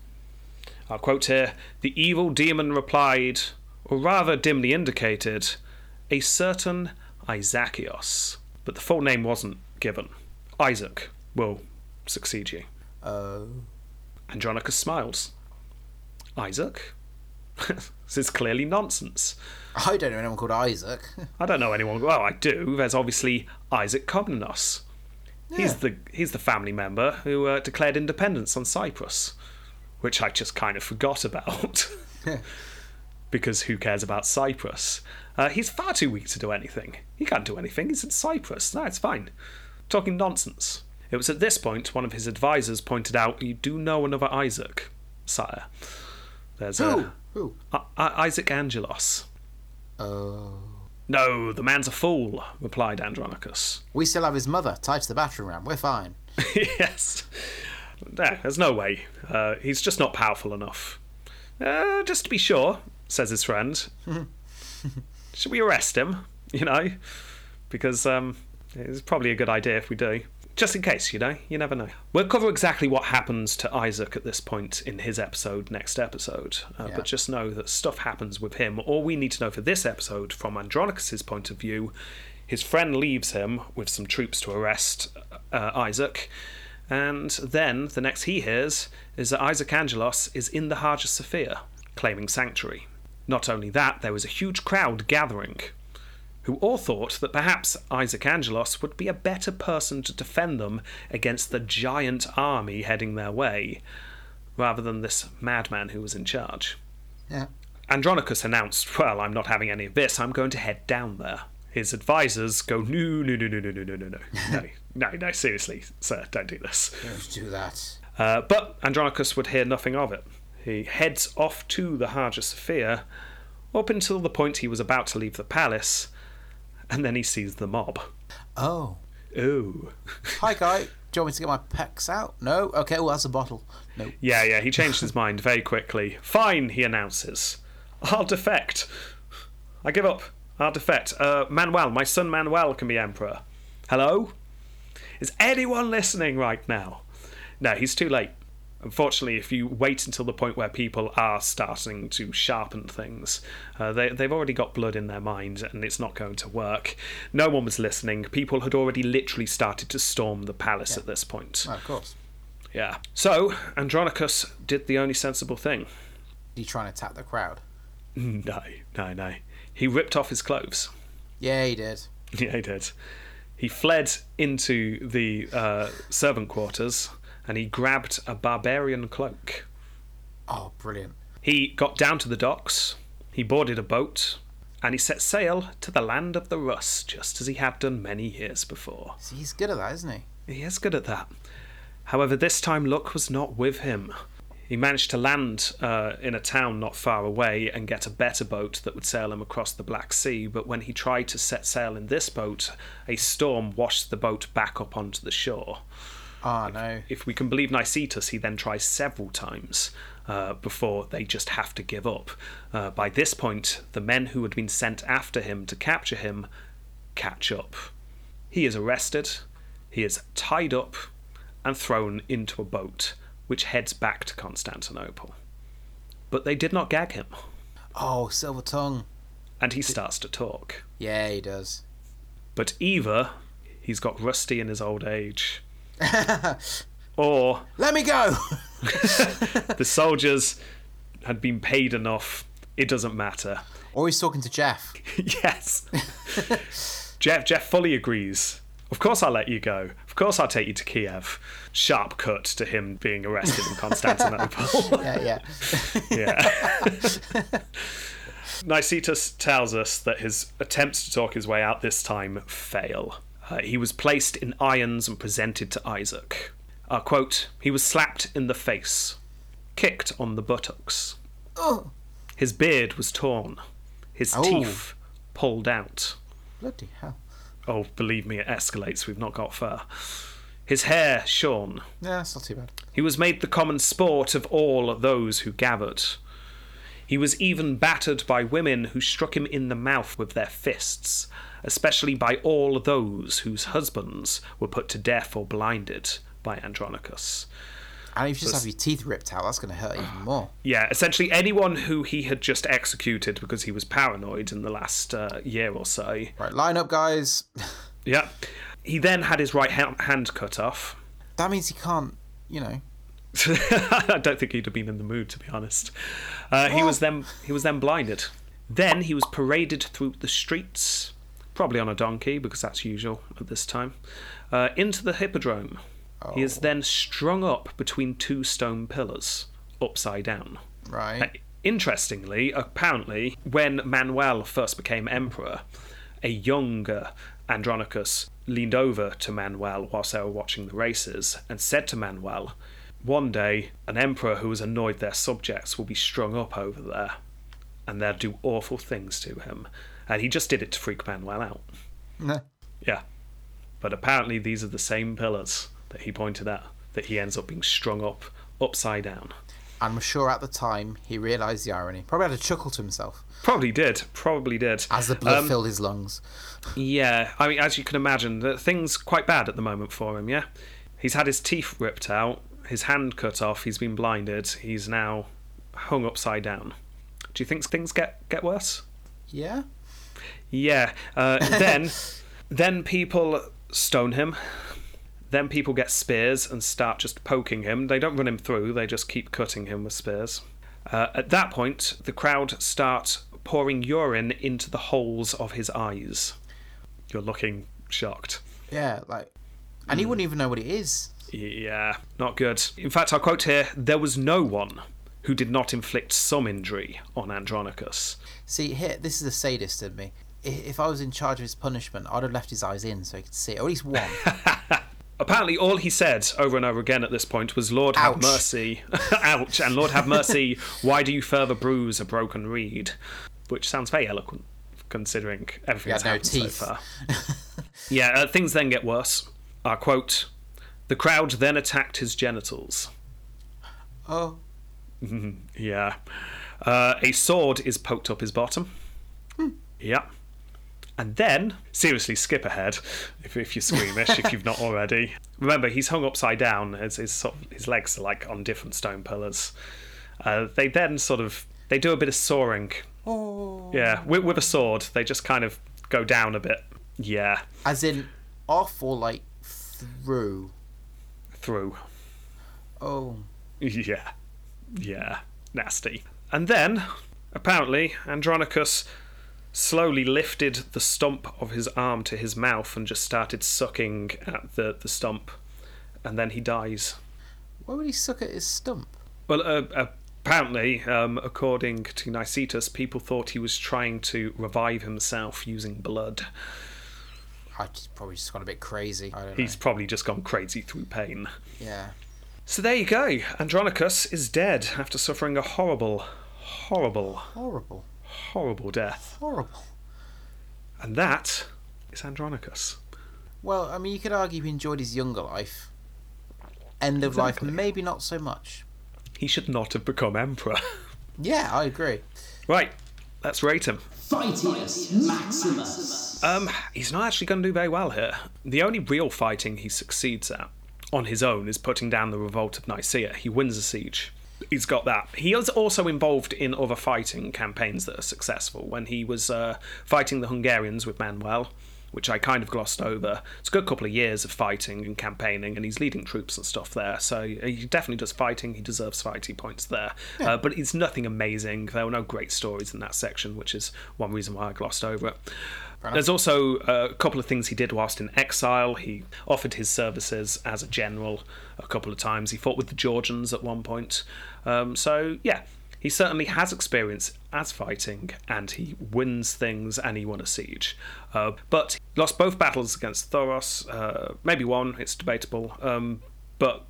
I'll quote here, the evil demon replied, or rather dimly indicated, a certain Isaacos. But the full name wasn't given. Isaac will succeed you. Oh. Andronicus smiles. Isaac? This is clearly nonsense. I don't know anyone called Isaac. I don't know anyone. Well, I do. There's obviously Isaac Komnenos. Yeah. He's the family member who declared independence on Cyprus, which I just kind of forgot about. Because who cares about Cyprus? He's far too weak to do anything. He can't do anything. He's in Cyprus. No, it's fine. Talking nonsense. It was at this point one of his advisors pointed out, you do know another Isaac, sire. There's Who? Isaac Angelos. Oh. No, the man's a fool, replied Andronicus. We still have his mother tied to the battering ram. We're fine. Yes. No, there's no way. He's just not powerful enough. Just to be sure, says his friend. Should we arrest him? You know? Because it's probably a good idea if we do. Just in case, you know, you never know. We'll cover exactly what happens to Isaac at this point in his episode, next episode. But just know that stuff happens with him. All we need to know for this episode, from Andronicus's point of view, his friend leaves him with some troops to arrest Isaac. And then the next he hears is that Isaac Angelos is in the Hagia Sophia, claiming sanctuary. Not only that, there was a huge crowd gathering, who all thought that perhaps Isaac Angelos would be a better person to defend them against the giant army heading their way, rather than this madman who was in charge. Yeah. Andronicus announced, well, I'm not having any of this, I'm going to head down there. His advisors go, no, seriously, sir, don't do this. Don't do that. But Andronicus would hear nothing of it. He heads off to the Hagia Sophia, up until the point he was about to leave the palace, and then he sees the mob. Oh. Ooh. Hi, guy. Do you want me to get my pecs out? No? Okay, well, that's a bottle. No. Yeah, he changed his mind very quickly. Fine, he announces. I'll defect. I give up. I'll defect. Manuel, my son Manuel can be emperor. Hello? Is anyone listening right now? No, he's too late. Unfortunately, if you wait until the point where people are starting to sharpen things, they've already got blood in their mind, and it's not going to work. No one was listening. People had already literally started to storm the palace at this point. Oh, of course. Yeah. So, Andronicus did the only sensible thing. Did he try and attack the crowd? No. He ripped off his clothes. Yeah, he did. He fled into the servant quarters, and he grabbed a barbarian cloak. Oh, brilliant. He got down to the docks, he boarded a boat, and he set sail to the land of the Rus, just as he had done many years before. See, he's good at that, isn't he? He is good at that. However, this time luck was not with him. He managed to land in a town not far away and get a better boat that would sail him across the Black Sea, but when he tried to set sail in this boat, a storm washed the boat back up onto the shore. No. If we can believe Nicetas, he then tries several times before they just have to give up. By this point, the men who had been sent after him to capture him catch up. He is arrested, he is tied up, and thrown into a boat, which heads back to Constantinople. But they did not gag him. Oh, silver tongue. And he starts to talk. Yeah, he does. But either he's got rusty in his old age... or let me go. The soldiers had been paid enough, it doesn't matter. Or he's talking to Jeff. Yes. Jeff fully agrees. Of course I'll let you go. Of course I'll take you to Kiev. Sharp cut to him being arrested in Constantinople. Yeah. Nicetas tells us that his attempts to talk his way out this time fail. He was placed in irons and presented to Isaac. Quote, he was slapped in the face, kicked on the buttocks. Oh. His beard was torn, his teeth pulled out. Bloody hell. Oh, believe me, it escalates. We've not got far. His hair shorn. Yeah, that's not too bad. He was made the common sport of all those who gathered. He was even battered by women who struck him in the mouth with their fists, especially by all those whose husbands were put to death or blinded by Andronicus. And if you just have your teeth ripped out, that's going to hurt even more. Yeah, essentially anyone who he had just executed because he was paranoid in the last year or so. Right, line up, guys. Yeah. He then had his right hand cut off. That means he can't, you know... I don't think he'd have been in the mood, to be honest. He was then blinded. Then he was paraded through the streets... probably on a donkey, because that's usual at this time, into the hippodrome. Oh. He is then strung up between two stone pillars, upside down. Right. Interestingly, apparently, when Manuel first became emperor, a younger Andronicus leaned over to Manuel whilst they were watching the races and said to Manuel, one day, an emperor who has annoyed their subjects will be strung up over there, and they'll do awful things to him. And he just did it to freak Manuel out. Nah. Yeah. But apparently these are the same pillars that he pointed at that he ends up being strung up upside down. And I'm sure at the time he realised the irony. Probably had a chuckle to himself. Probably did. As the blood filled his lungs. Yeah, I mean, as you can imagine, the things quite bad at the moment for him, yeah? He's had his teeth ripped out, his hand cut off, he's been blinded, he's now hung upside down. Do you think things get worse? Yeah. Yeah. Then people stone him. Then people get spears and start just poking him. They don't run him through, they just keep cutting him with spears. At that point, the crowd start pouring urine into the holes of his eyes. You're looking shocked. Yeah, and he wouldn't even know what it is. Yeah, not good. In fact, I'll quote here, there was no one who did not inflict some injury on Andronicus. See, here, this is a sadist in me. If I was in charge of his punishment, I'd have left his eyes in so he could see it, or at least one. Apparently, all he said over and over again at this point was, Lord, have mercy. Ouch. And Lord, have mercy. Why do you further bruise a broken reed? Which sounds very eloquent, considering everything that's happened so far. Yeah, things then get worse. I quote, the crowd then attacked his genitals. Oh. Yeah. A sword is poked up his bottom. Hmm. Yeah. And then, seriously, skip ahead if you're squeamish, if you've not already. Remember, he's hung upside down. His legs are on different stone pillars. They then they do a bit of sawing. Oh. Yeah, with a sword. They just kind of go down a bit. Yeah. As in off or through? Through. Oh. Yeah. Yeah. Nasty. And then, apparently, Andronicus slowly lifted the stump of his arm to his mouth and just started sucking at the stump, and then he dies. Why would he suck at his stump? Well, apparently, according to Nicetas, people thought he was trying to revive himself using blood. He's probably just gone a bit crazy. He's probably just gone crazy through pain. Yeah. So there you go. Andronicus is dead after suffering a horrible death. Horrible. And that is Andronicus. Well, I mean, you could argue he enjoyed his younger life. End of life, maybe not so much. He should not have become emperor. Yeah, I agree. Right, let's rate him. Fightius Maximus. He's not actually going to do very well here. The only real fighting he succeeds at on his own is putting down the revolt of Nicaea. He wins the siege. He's got that. He is also involved in other fighting campaigns that are successful. When he was fighting the Hungarians with Manuel, which I kind of glossed over, it's a good couple of years of fighting and campaigning, and he's leading troops and stuff there. So he definitely does fighting. He deserves fighting points there. Yeah. But it's nothing amazing. There were no great stories in that section, which is one reason why I glossed over it. There's also a couple of things he did whilst in exile. He offered his services as a general a couple of times. He fought with the Georgians at one point. So, yeah, he certainly has experience as fighting, and he wins things, and he won a siege. But he lost both battles against Thoros. Maybe one, it's debatable. But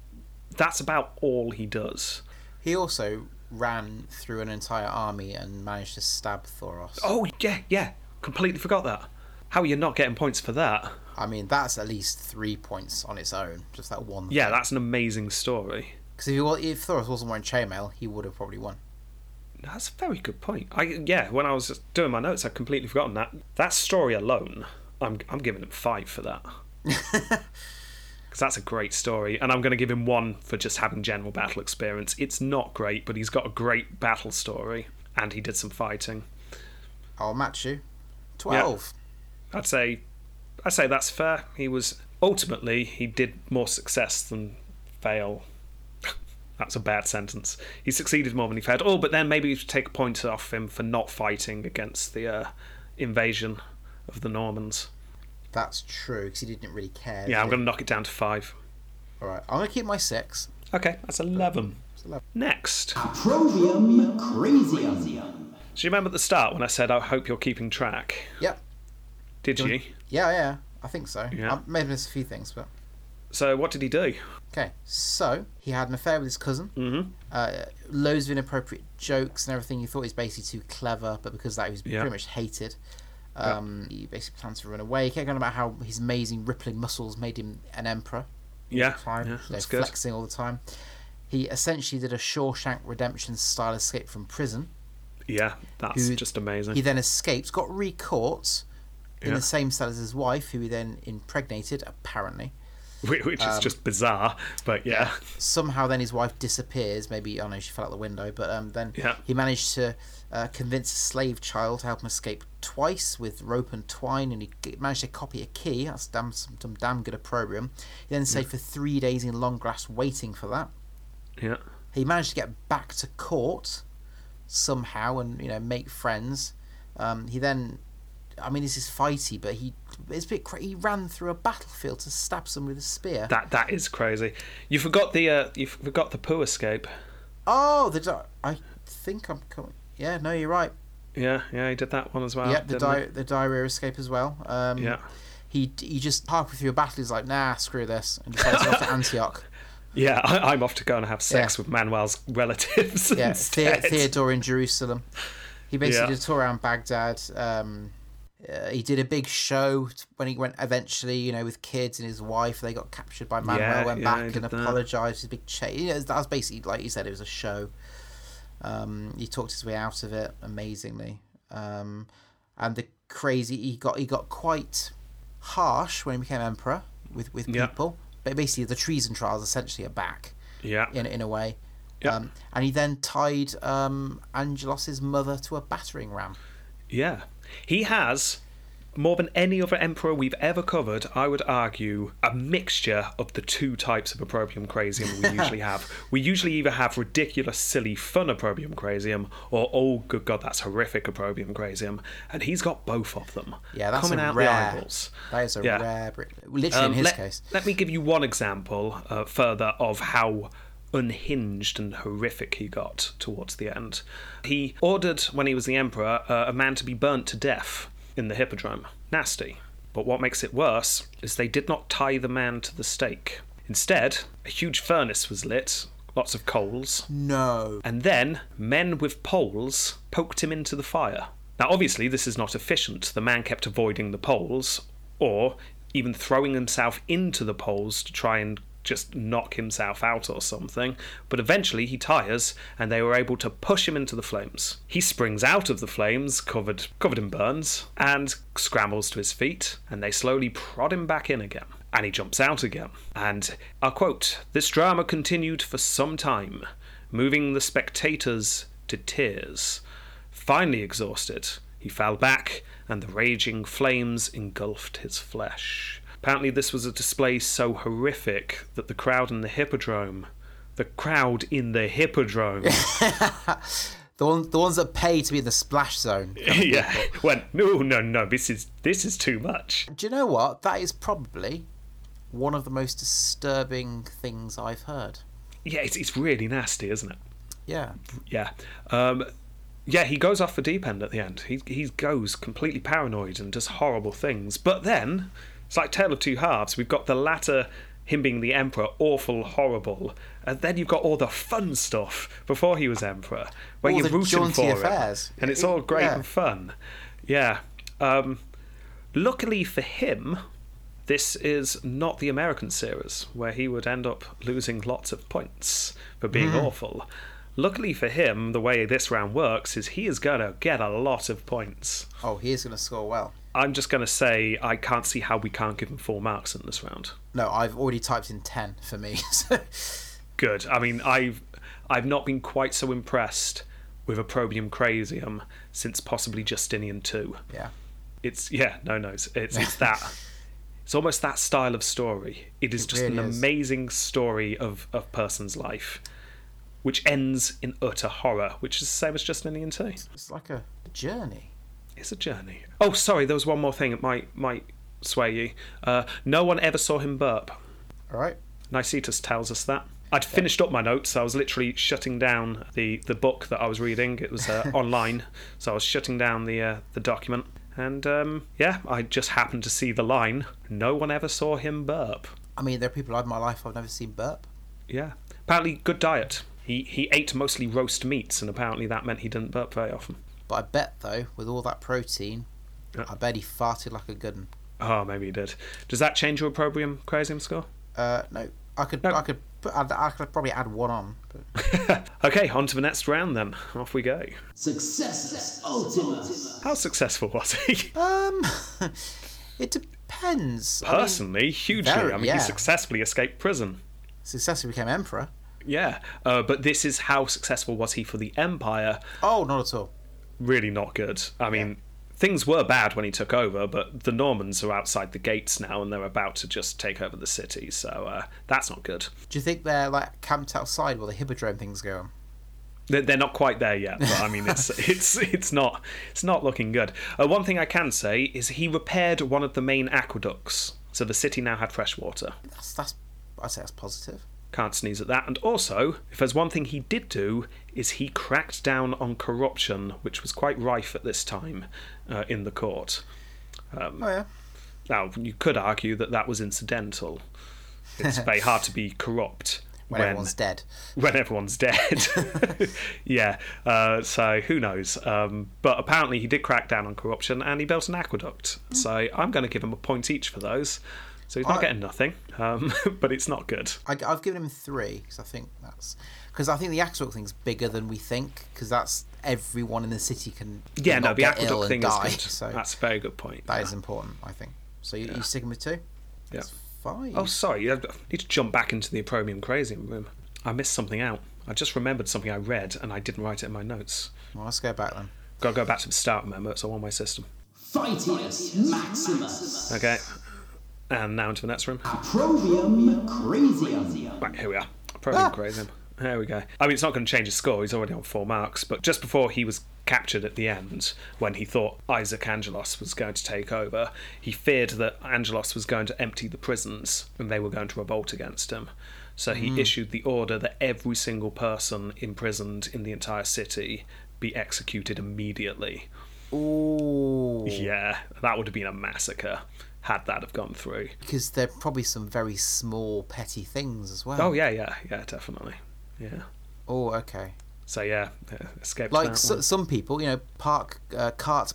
that's about all he does. He also ran through an entire army and managed to stab Thoros. Oh, yeah. Completely forgot that. How are you not getting points for that? I mean, that's at least 3 points on its own, just that one thing. Yeah, that's an amazing story. Because if Thoros wasn't wearing chainmail, he would have probably won. That's a very good point. When I was doing my notes, I'd completely forgotten that. That story alone, I'm giving him 5 for that. Because that's a great story, and I'm going to give him 1 for just having general battle experience. It's not great, but he's got a great battle story, and he did some fighting. I'll match you. 12. Yeah. I'd say that's fair. He did more success than fail. That's a bad sentence. He succeeded more than he failed. Oh, but then maybe you should take a point off him for not fighting against the invasion of the Normans. That's true, because he didn't really care. Yeah, I'm going to knock it down to 5. Alright, I'm going to keep my 6. Okay, that's 11. Next. Approbium Crasium. Do you remember at the start when I said, I hope you're keeping track? Yep. Did you? Yeah. I think so. Yeah. I may have missed a few things, but... So what did he do? Okay, so he had an affair with his cousin. Mm-hmm. Loads of inappropriate jokes and everything. He thought he was basically too clever, but because of that he was pretty much hated. He basically planned to run away. He kept on about how his amazing rippling muscles made him an emperor. Yeah, that's good. Flexing all the time. He essentially did a Shawshank Redemption style escape from prison. Yeah, that's just amazing. He then escaped, got re-caught in the same cell as his wife, who he then impregnated, apparently. Which is just bizarre, but yeah. Somehow then his wife disappears. Maybe, I don't know, she fell out the window, but then he managed to convince a slave child to help him escape twice with rope and twine, and he managed to copy a key. That's damn good opprobrium. He then stayed for 3 days in Longgrass waiting for that. Yeah. He managed to get back to court somehow and, you know, make friends. He then... I mean, this is fighty, but it's a bit crazy. He ran through a battlefield to stab someone with a spear. That is crazy. You forgot the poo escape. Oh, I think I'm coming. Yeah, no, you're right. Yeah, he did that one as well. Yeah, the diarrhea escape as well. He just halfway through a battle, he's like, nah, screw this, and decides off to Antioch. Yeah, I'm off to go and have sex with Manuel's relatives. Yeah, Theodora in Jerusalem. He basically did a tour around Baghdad. He did a big show when he went eventually, you know, with kids and his wife. They got captured by Manuel, went back and apologised. His big change. You know, that was basically, like you said, it was a show. He talked his way out of it amazingly. And the crazy, he got quite harsh when he became emperor with people. But basically, the treason trials essentially are back. Yeah. In a way. Yeah. And he then tied Angelos' mother to a battering ram. Yeah. He has, more than any other emperor we've ever covered, I would argue, a mixture of the two types of opprobrium crazium we usually have. We usually either have ridiculous, silly, fun opprobrium crazium, or, oh, good God, that's horrific opprobrium crazium. And he's got both of them. Yeah, that's coming out rare, the eyeballs. That is a rare... Literally, in his case. Let me give you one example further of how unhinged and horrific he got towards the end. He ordered, when he was the emperor, a man to be burnt to death in the hippodrome. Nasty. But what makes it worse is they did not tie the man to the stake. Instead, a huge furnace was lit, lots of coals. No. And then men with poles poked him into the fire. Now, obviously, this is not efficient. The man kept avoiding the poles, or even throwing himself into the poles to try and just knock himself out or something, but eventually he tires and they were able to push him into the flames. He springs out of the flames, covered in burns, and scrambles to his feet, and they slowly prod him back in again, and he jumps out again. And I'll quote, "This drama continued for some time, moving the spectators to tears. Finally exhausted, he fell back, and the raging flames engulfed his flesh." Apparently this was a display so horrific that the crowd in the hippodrome the ones that pay to be in the splash zone went, no, this is too much. Do you know what? That is probably one of the most disturbing things I've heard. Yeah, it's really nasty, isn't it? Yeah. Yeah, he goes off the deep end at the end. He goes completely paranoid and does horrible things, but then it's like Tale of Two Halves. We've got the latter, him being the emperor, awful, horrible. And then you've got all the fun stuff before he was emperor, where you're rooting for affairs. And it's all great and fun. Yeah. Luckily for him, this is not the American series, where he would end up losing lots of points for being awful. Luckily for him, the way this round works is he is going to get a lot of points. Oh, he is going to score well. I'm just going to say I can't see how we can't give him 4 marks in this round. No, I've already typed in 10 for me. So. Good. I mean, I've not been quite so impressed with opprobrium crazium since possibly Justinian II. Yeah. It's that. It's almost that style of story. It is just really an amazing story of a person's life, which ends in utter horror, which is the same as Justinian II. It's like a journey. It's a journey. Oh, sorry, there was one more thing that might sway you. No one ever saw him burp. All right. Nicetas tells us that. I'd finished up my notes. I was literally shutting down the book that I was reading. It was online, so I was shutting down the document. And, I just happened to see the line, no one ever saw him burp. I mean, there are people in my life I've never seen burp. Yeah. Apparently, good diet. He ate mostly roast meats, and apparently that meant he didn't burp very often. But I bet, though, with all that protein, I bet he farted like a good one. Oh, maybe he did. Does that change your opprobrium crazium score? No. I could I could probably add one on. But... Okay, on to the next round then. Off we go. Successus Ultimus. How successful was he? It depends. Personally, I mean, hugely. Very, I mean, yeah. He successfully escaped prison. Successfully became emperor. Yeah, but this is how successful was he for the empire. Oh, not at all. Really not good. I mean, things were bad when he took over, but the Normans are outside the gates now and they're about to just take over the city, so that's not good. Do you think they're like camped outside while the hippodrome thing's going? They're not quite there yet, but I mean, it's not looking good. One thing I can say is he repaired one of the main aqueducts, so the city now had fresh water. I'd say that's positive. Can't sneeze at that. And also, if there's one thing he did do, is he cracked down on corruption, which was quite rife at this time in the court. Now, you could argue that was incidental. It's very hard to be corrupt when everyone's dead. When everyone's dead. Yeah. So who knows? But apparently he did crack down on corruption and he built an aqueduct. Mm. So I'm going to give him a point each for those. So he's not getting nothing, but it's not good. I've given him 3 because I think the aqueduct thing's bigger than we think, because that's everyone in the city can. Yeah, no, the aqueduct thing is good. So that's a very good point. That is important, I think. So you stick him with 2. That's fine. Oh, sorry, I need to jump back into the Appromium Crazium room. I missed something out. I just remembered something I read and I didn't write it in my notes. Well, let's go back then. Got to go back to the start. Remember, it's all on my system. Fightius Maximus. Okay. And now into the next room. Approbium Crazium. Right, here we are. Approbium Crazium. There we go. I mean, it's not going to change his score. He's already on 4 marks. But just before he was captured at the end, when he thought Isaac Angelos was going to take over, he feared that Angelos was going to empty the prisons and they were going to revolt against him. So he issued the order that every single person imprisoned in the entire city be executed immediately. Ooh. Yeah, that would have been a massacre had that have gone through. Because there are probably some very small, petty things as well. Oh, yeah, definitely. Yeah. Oh, okay. So, yeah escaped like that some people, you know, cart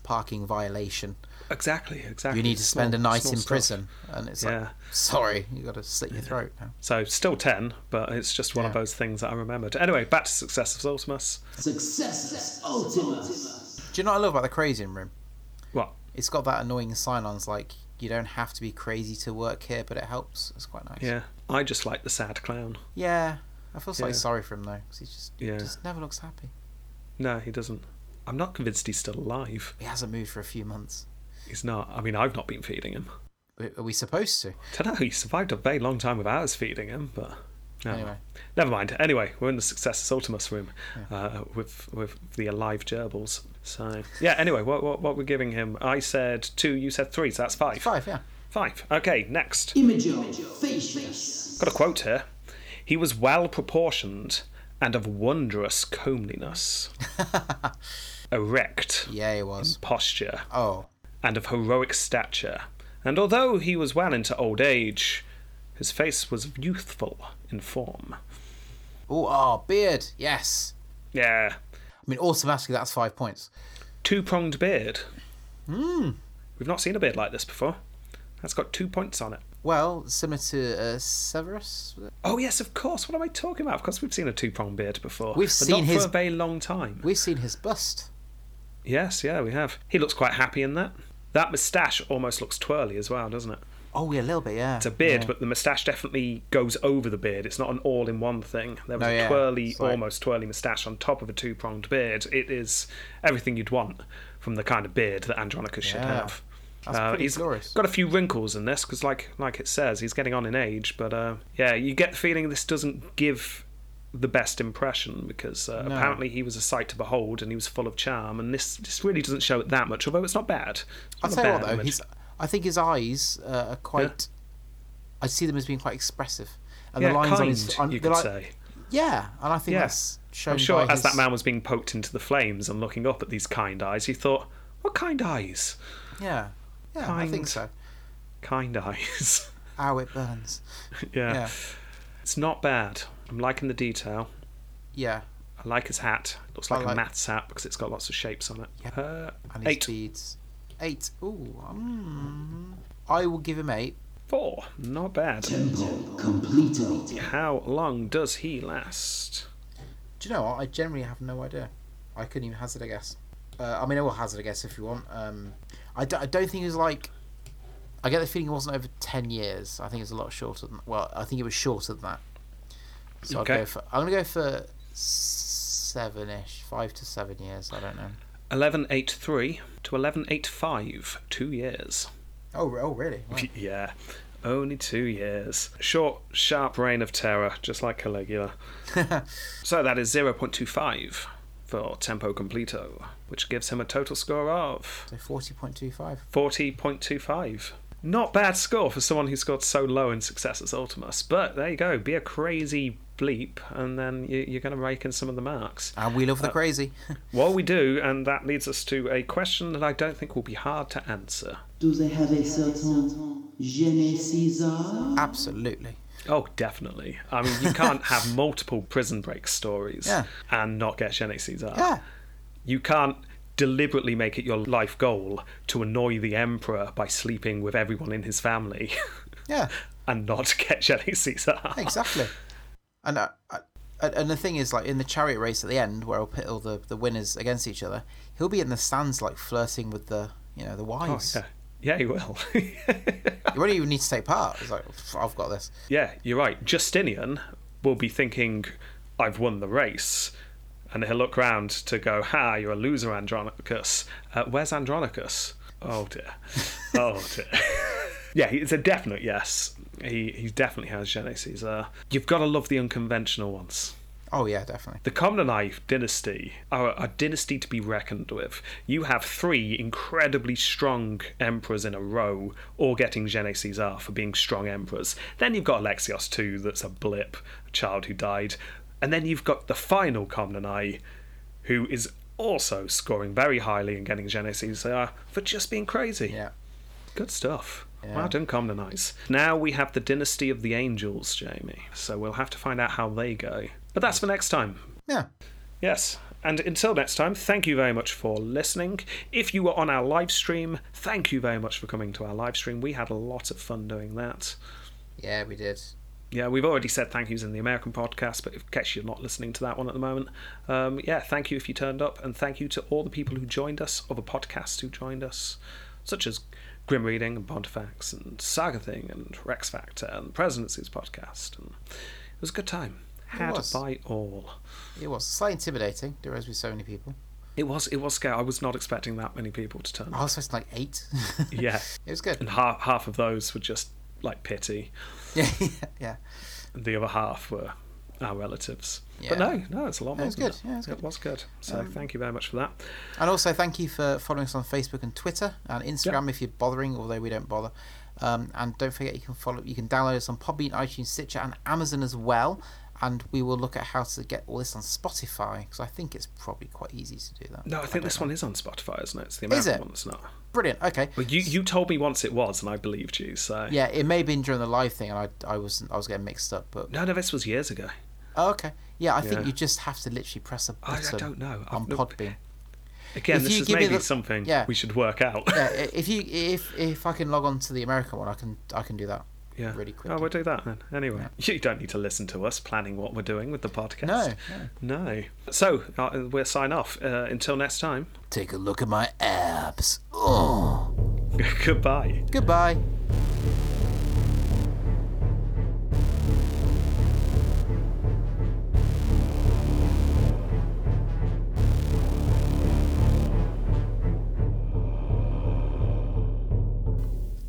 parking violation. Exactly. You need to spend a night in prison. And it's like, sorry, you've got to slit your throat now. So, still 10, but it's just one of those things that I remembered. Anyway, back to Successus Ultimus. Successus Ultimus. Do you know what I love about the Crazium room? What? It's got that annoying sign-ons like, you don't have to be crazy to work here, but it helps. It's quite nice. Yeah, I just like the sad clown. Yeah, I feel slightly sorry for him though, because he just never looks happy. No, he doesn't. I'm not convinced he's still alive. He hasn't moved for a few months. He's not. I mean, I've not been feeding him. Are we supposed to? I don't know. He survived a very long time without us feeding him, but no. Anyway, never mind. Anyway, we're in the Successus Ultimus room with the alive gerbils. So yeah. Anyway, what we're giving him? I said 2. You said 3. So that's 5. 5. Yeah. 5. Okay. Next. Imagio. Got a quote here. He was well proportioned and of wondrous comeliness. Erect. Yeah, he was. In posture. Oh. And of heroic stature. And although he was well into old age, his face was youthful in form. Ooh, beard. Yes. Yeah. I mean, automatically, that's 5 points. 2-pronged beard. We've not seen a beard like this before. That's got 2 points on it. Well, similar to Severus. Oh, yes, of course. What am I talking about? Of course, we've seen a 2-pronged beard before. We've seen not for a very long time. We've seen his bust. Yes, yeah, we have. He looks quite happy in that. That moustache almost looks twirly as well, doesn't it? Oh, yeah, a little bit, yeah. It's a beard, but the moustache definitely goes over the beard. It's not an all-in-one thing. There was a twirly, almost twirly moustache on top of a 2-pronged beard. It is everything you'd want from the kind of beard that Andronicus should have. That's pretty glorious. Got a few wrinkles in this, because like it says, he's getting on in age. But, you get the feeling this doesn't give the best impression, because apparently he was a sight to behold and he was full of charm. And this really doesn't show it that much, although it's not bad. I'll tell you what, though, I think his eyes are quite... I see them as being quite expressive. And the lines kind, on his... you could say. Yeah, and I think that's shown. I'm sure as that man was being poked into the flames and looking up at these kind eyes, he thought, what kind eyes? Yeah, I think so. Kind eyes. Ow, it burns. Yeah. It's not bad. I'm liking the detail. Yeah. I like his hat. It looks like a maths hat because it's got lots of shapes on it. Yeah. And his beads. 8. Ooh. I will give him 8 4. Not bad. Temple completed. How long does he last? Do you know what? I generally have no idea. I couldn't even hazard a guess. I mean, I will hazard a guess if you want. I don't think it was like... I get the feeling it wasn't over 10 years. I think it was a lot shorter than... Well, I think it was shorter than that. So okay. I'm going to go for 7-ish. 5 to 7 years. I don't know. 1183 to 1185. 2 years. Oh really? Wow. Yeah. Only 2 years. Short, sharp reign of terror, just like Caligula. So that is 0.25 for Tempo Completo, which gives him a total score of... So 40.25. 40.25. Not bad score for someone who scored so low in Successus Ultimus. But there you go. Be a crazy bleep, and then you're going to rake in some of the marks. And we love the crazy. Well, we do, and that leads us to a question that I don't think will be hard to answer. Do they have a certain je Caesar? Absolutely. Oh, definitely. I mean, you can't have multiple prison break stories and not get je Caesar. Yeah. You can't deliberately make it your life goal to annoy the emperor by sleeping with everyone in his family. Yeah. And not get Jenny Caesar. Exactly. And and the thing is, like, in the chariot race at the end, where I'll pit all the winners against each other, he'll be in the stands, like, flirting with the wives. Oh, yeah, he will. You won't even need to take part. It's like, I've got this. Yeah, you're right. Justinian will be thinking, I've won the race. And he'll look round to go, ha, you're a loser, Andronicus. Where's Andronicus? Oh, dear. Oh, dear. Yeah, it's a definite yes. He definitely has je Caesar. You've got to love the unconventional ones. Oh, yeah, definitely. The Komnenai dynasty are a dynasty to be reckoned with. You have 3 incredibly strong emperors in a row, all getting je Caesar for being strong emperors. Then you've got Alexios II, that's a blip, a child who died. And then you've got the final Komnenai, who is also scoring very highly and getting je Caesar for just being crazy. Yeah. Good stuff. Yeah. Well done, Komnenais. Now we have the Dynasty of the Angels, Jamie. So we'll have to find out how they go. But that's for next time. Yeah. Yes. And until next time, thank you very much for listening. If you were on our live stream, thank you very much for coming to our live stream. We had a lot of fun doing that. Yeah, we did. Yeah, we've already said thank yous in the American podcast, but in case you're not listening to that one at the moment, thank you if you turned up, and thank you to all the people who joined us, other podcasts who joined us, such as Grim Reading and Pontifex and Saga Thing and Rex Factor and Presidency's podcast. And it was a good time. Had by all. It was slightly intimidating. There was so many people. It was scary. I was not expecting that many people to turn up. I was supposed to like 8. Yeah, it was good. And half of those were just like pity. Yeah. The other half were our relatives. Yeah. But no, it's a lot more. It was good. Yeah, it was good. So thank you very much for that. And also thank you for following us on Facebook and Twitter and Instagram if you're bothering, although we don't bother. And don't forget you can download us on Podbean, iTunes, Stitcher and Amazon as well. And we will look at how to get all this on Spotify, because I think it's probably quite easy to do that. No, I think this one is on Spotify, isn't it? It's the American one that's not. Brilliant, okay. Well, you told me once it was, and I believed you, so... Yeah, it may have been during the live thing, and I was getting mixed up, but... No, this was years ago. Oh, okay. Yeah, I think you just have to literally press a button. I don't know. On Podbean. Again, if this is maybe something we should work out. Yeah, if I can log on to the American one, I can do that. Yeah. Really quickly. Oh, we'll do that then. Anyway, You don't need to listen to us planning what we're doing with the podcast. No. So we'll sign off. Until next time. Take a look at my abs. Oh. Goodbye. Goodbye.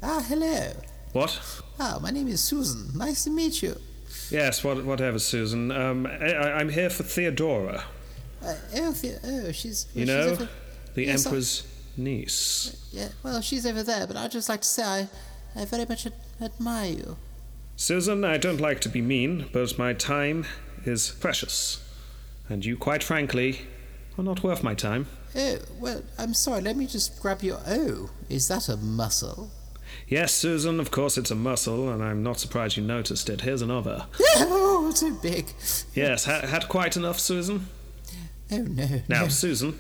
Ah, hello. What? Ah, my name is Susan. Nice to meet you. Yes, whatever, Susan. I'm here for Theodora. She's... Well, the Emperor's niece. Yeah, well, she's over there, but I'd just like to say I very much admire you. Susan, I don't like to be mean, but my time is precious. And you, quite frankly, are not worth my time. Oh, well, I'm sorry. Let me just grab your... Oh, is that a muscle? Yes, Susan, of course it's a muscle, and I'm not surprised you noticed it. Here's another. Oh, too big. Yes, had quite enough, Susan? Oh, no. Now, no. Susan.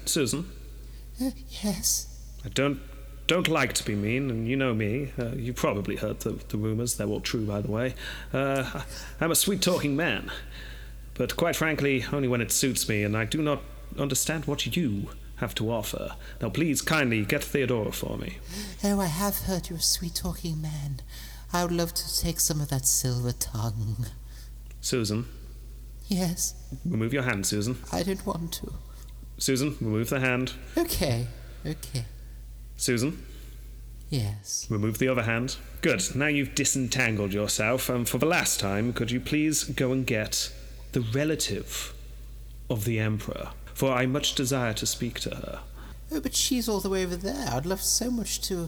Yes? I don't don't like to be mean, and you know me. You probably heard the rumors. They're all true, by the way. I'm a sweet-talking man, but quite frankly, only when it suits me, and I do not understand what you have to offer. Now, please, kindly, get Theodora for me. Oh, I have heard you're a sweet-talking man. I would love to take some of that silver tongue. Susan? Yes? Remove your hand, Susan. I don't want to. Susan, remove the hand. Okay. Susan? Yes? Remove the other hand. Good, now you've disentangled yourself, and for the last time, could you please go and get the relative of the Emperor, for I much desire to speak to her. Oh, but she's all the way over there. I'd love so much to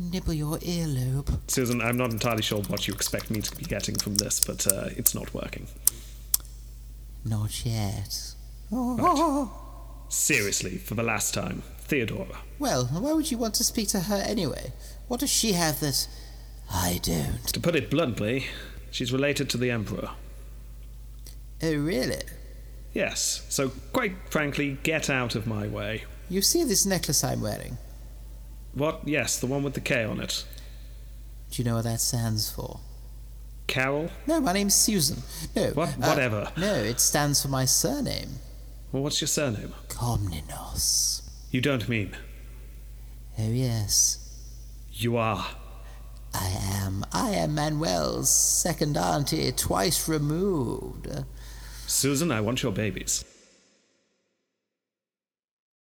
nibble your earlobe. Susan, I'm not entirely sure what you expect me to be getting from this, but it's not working. Not yet. Oh. Right. Seriously, for the last time, Theodora. Well, why would you want to speak to her anyway? What does she have that I don't? To put it bluntly, she's related to the Emperor. Oh, really? Yes, so quite frankly, get out of my way. You see this necklace I'm wearing? What? Yes, the one with the K on it. Do you know what that stands for? Carol? No, my name's Susan. No. Whatever. No, it stands for my surname. Well, what's your surname? Komnenos. You don't mean? Oh, yes. You are? I am Manuel's second auntie, twice removed. Susan, I want your babies.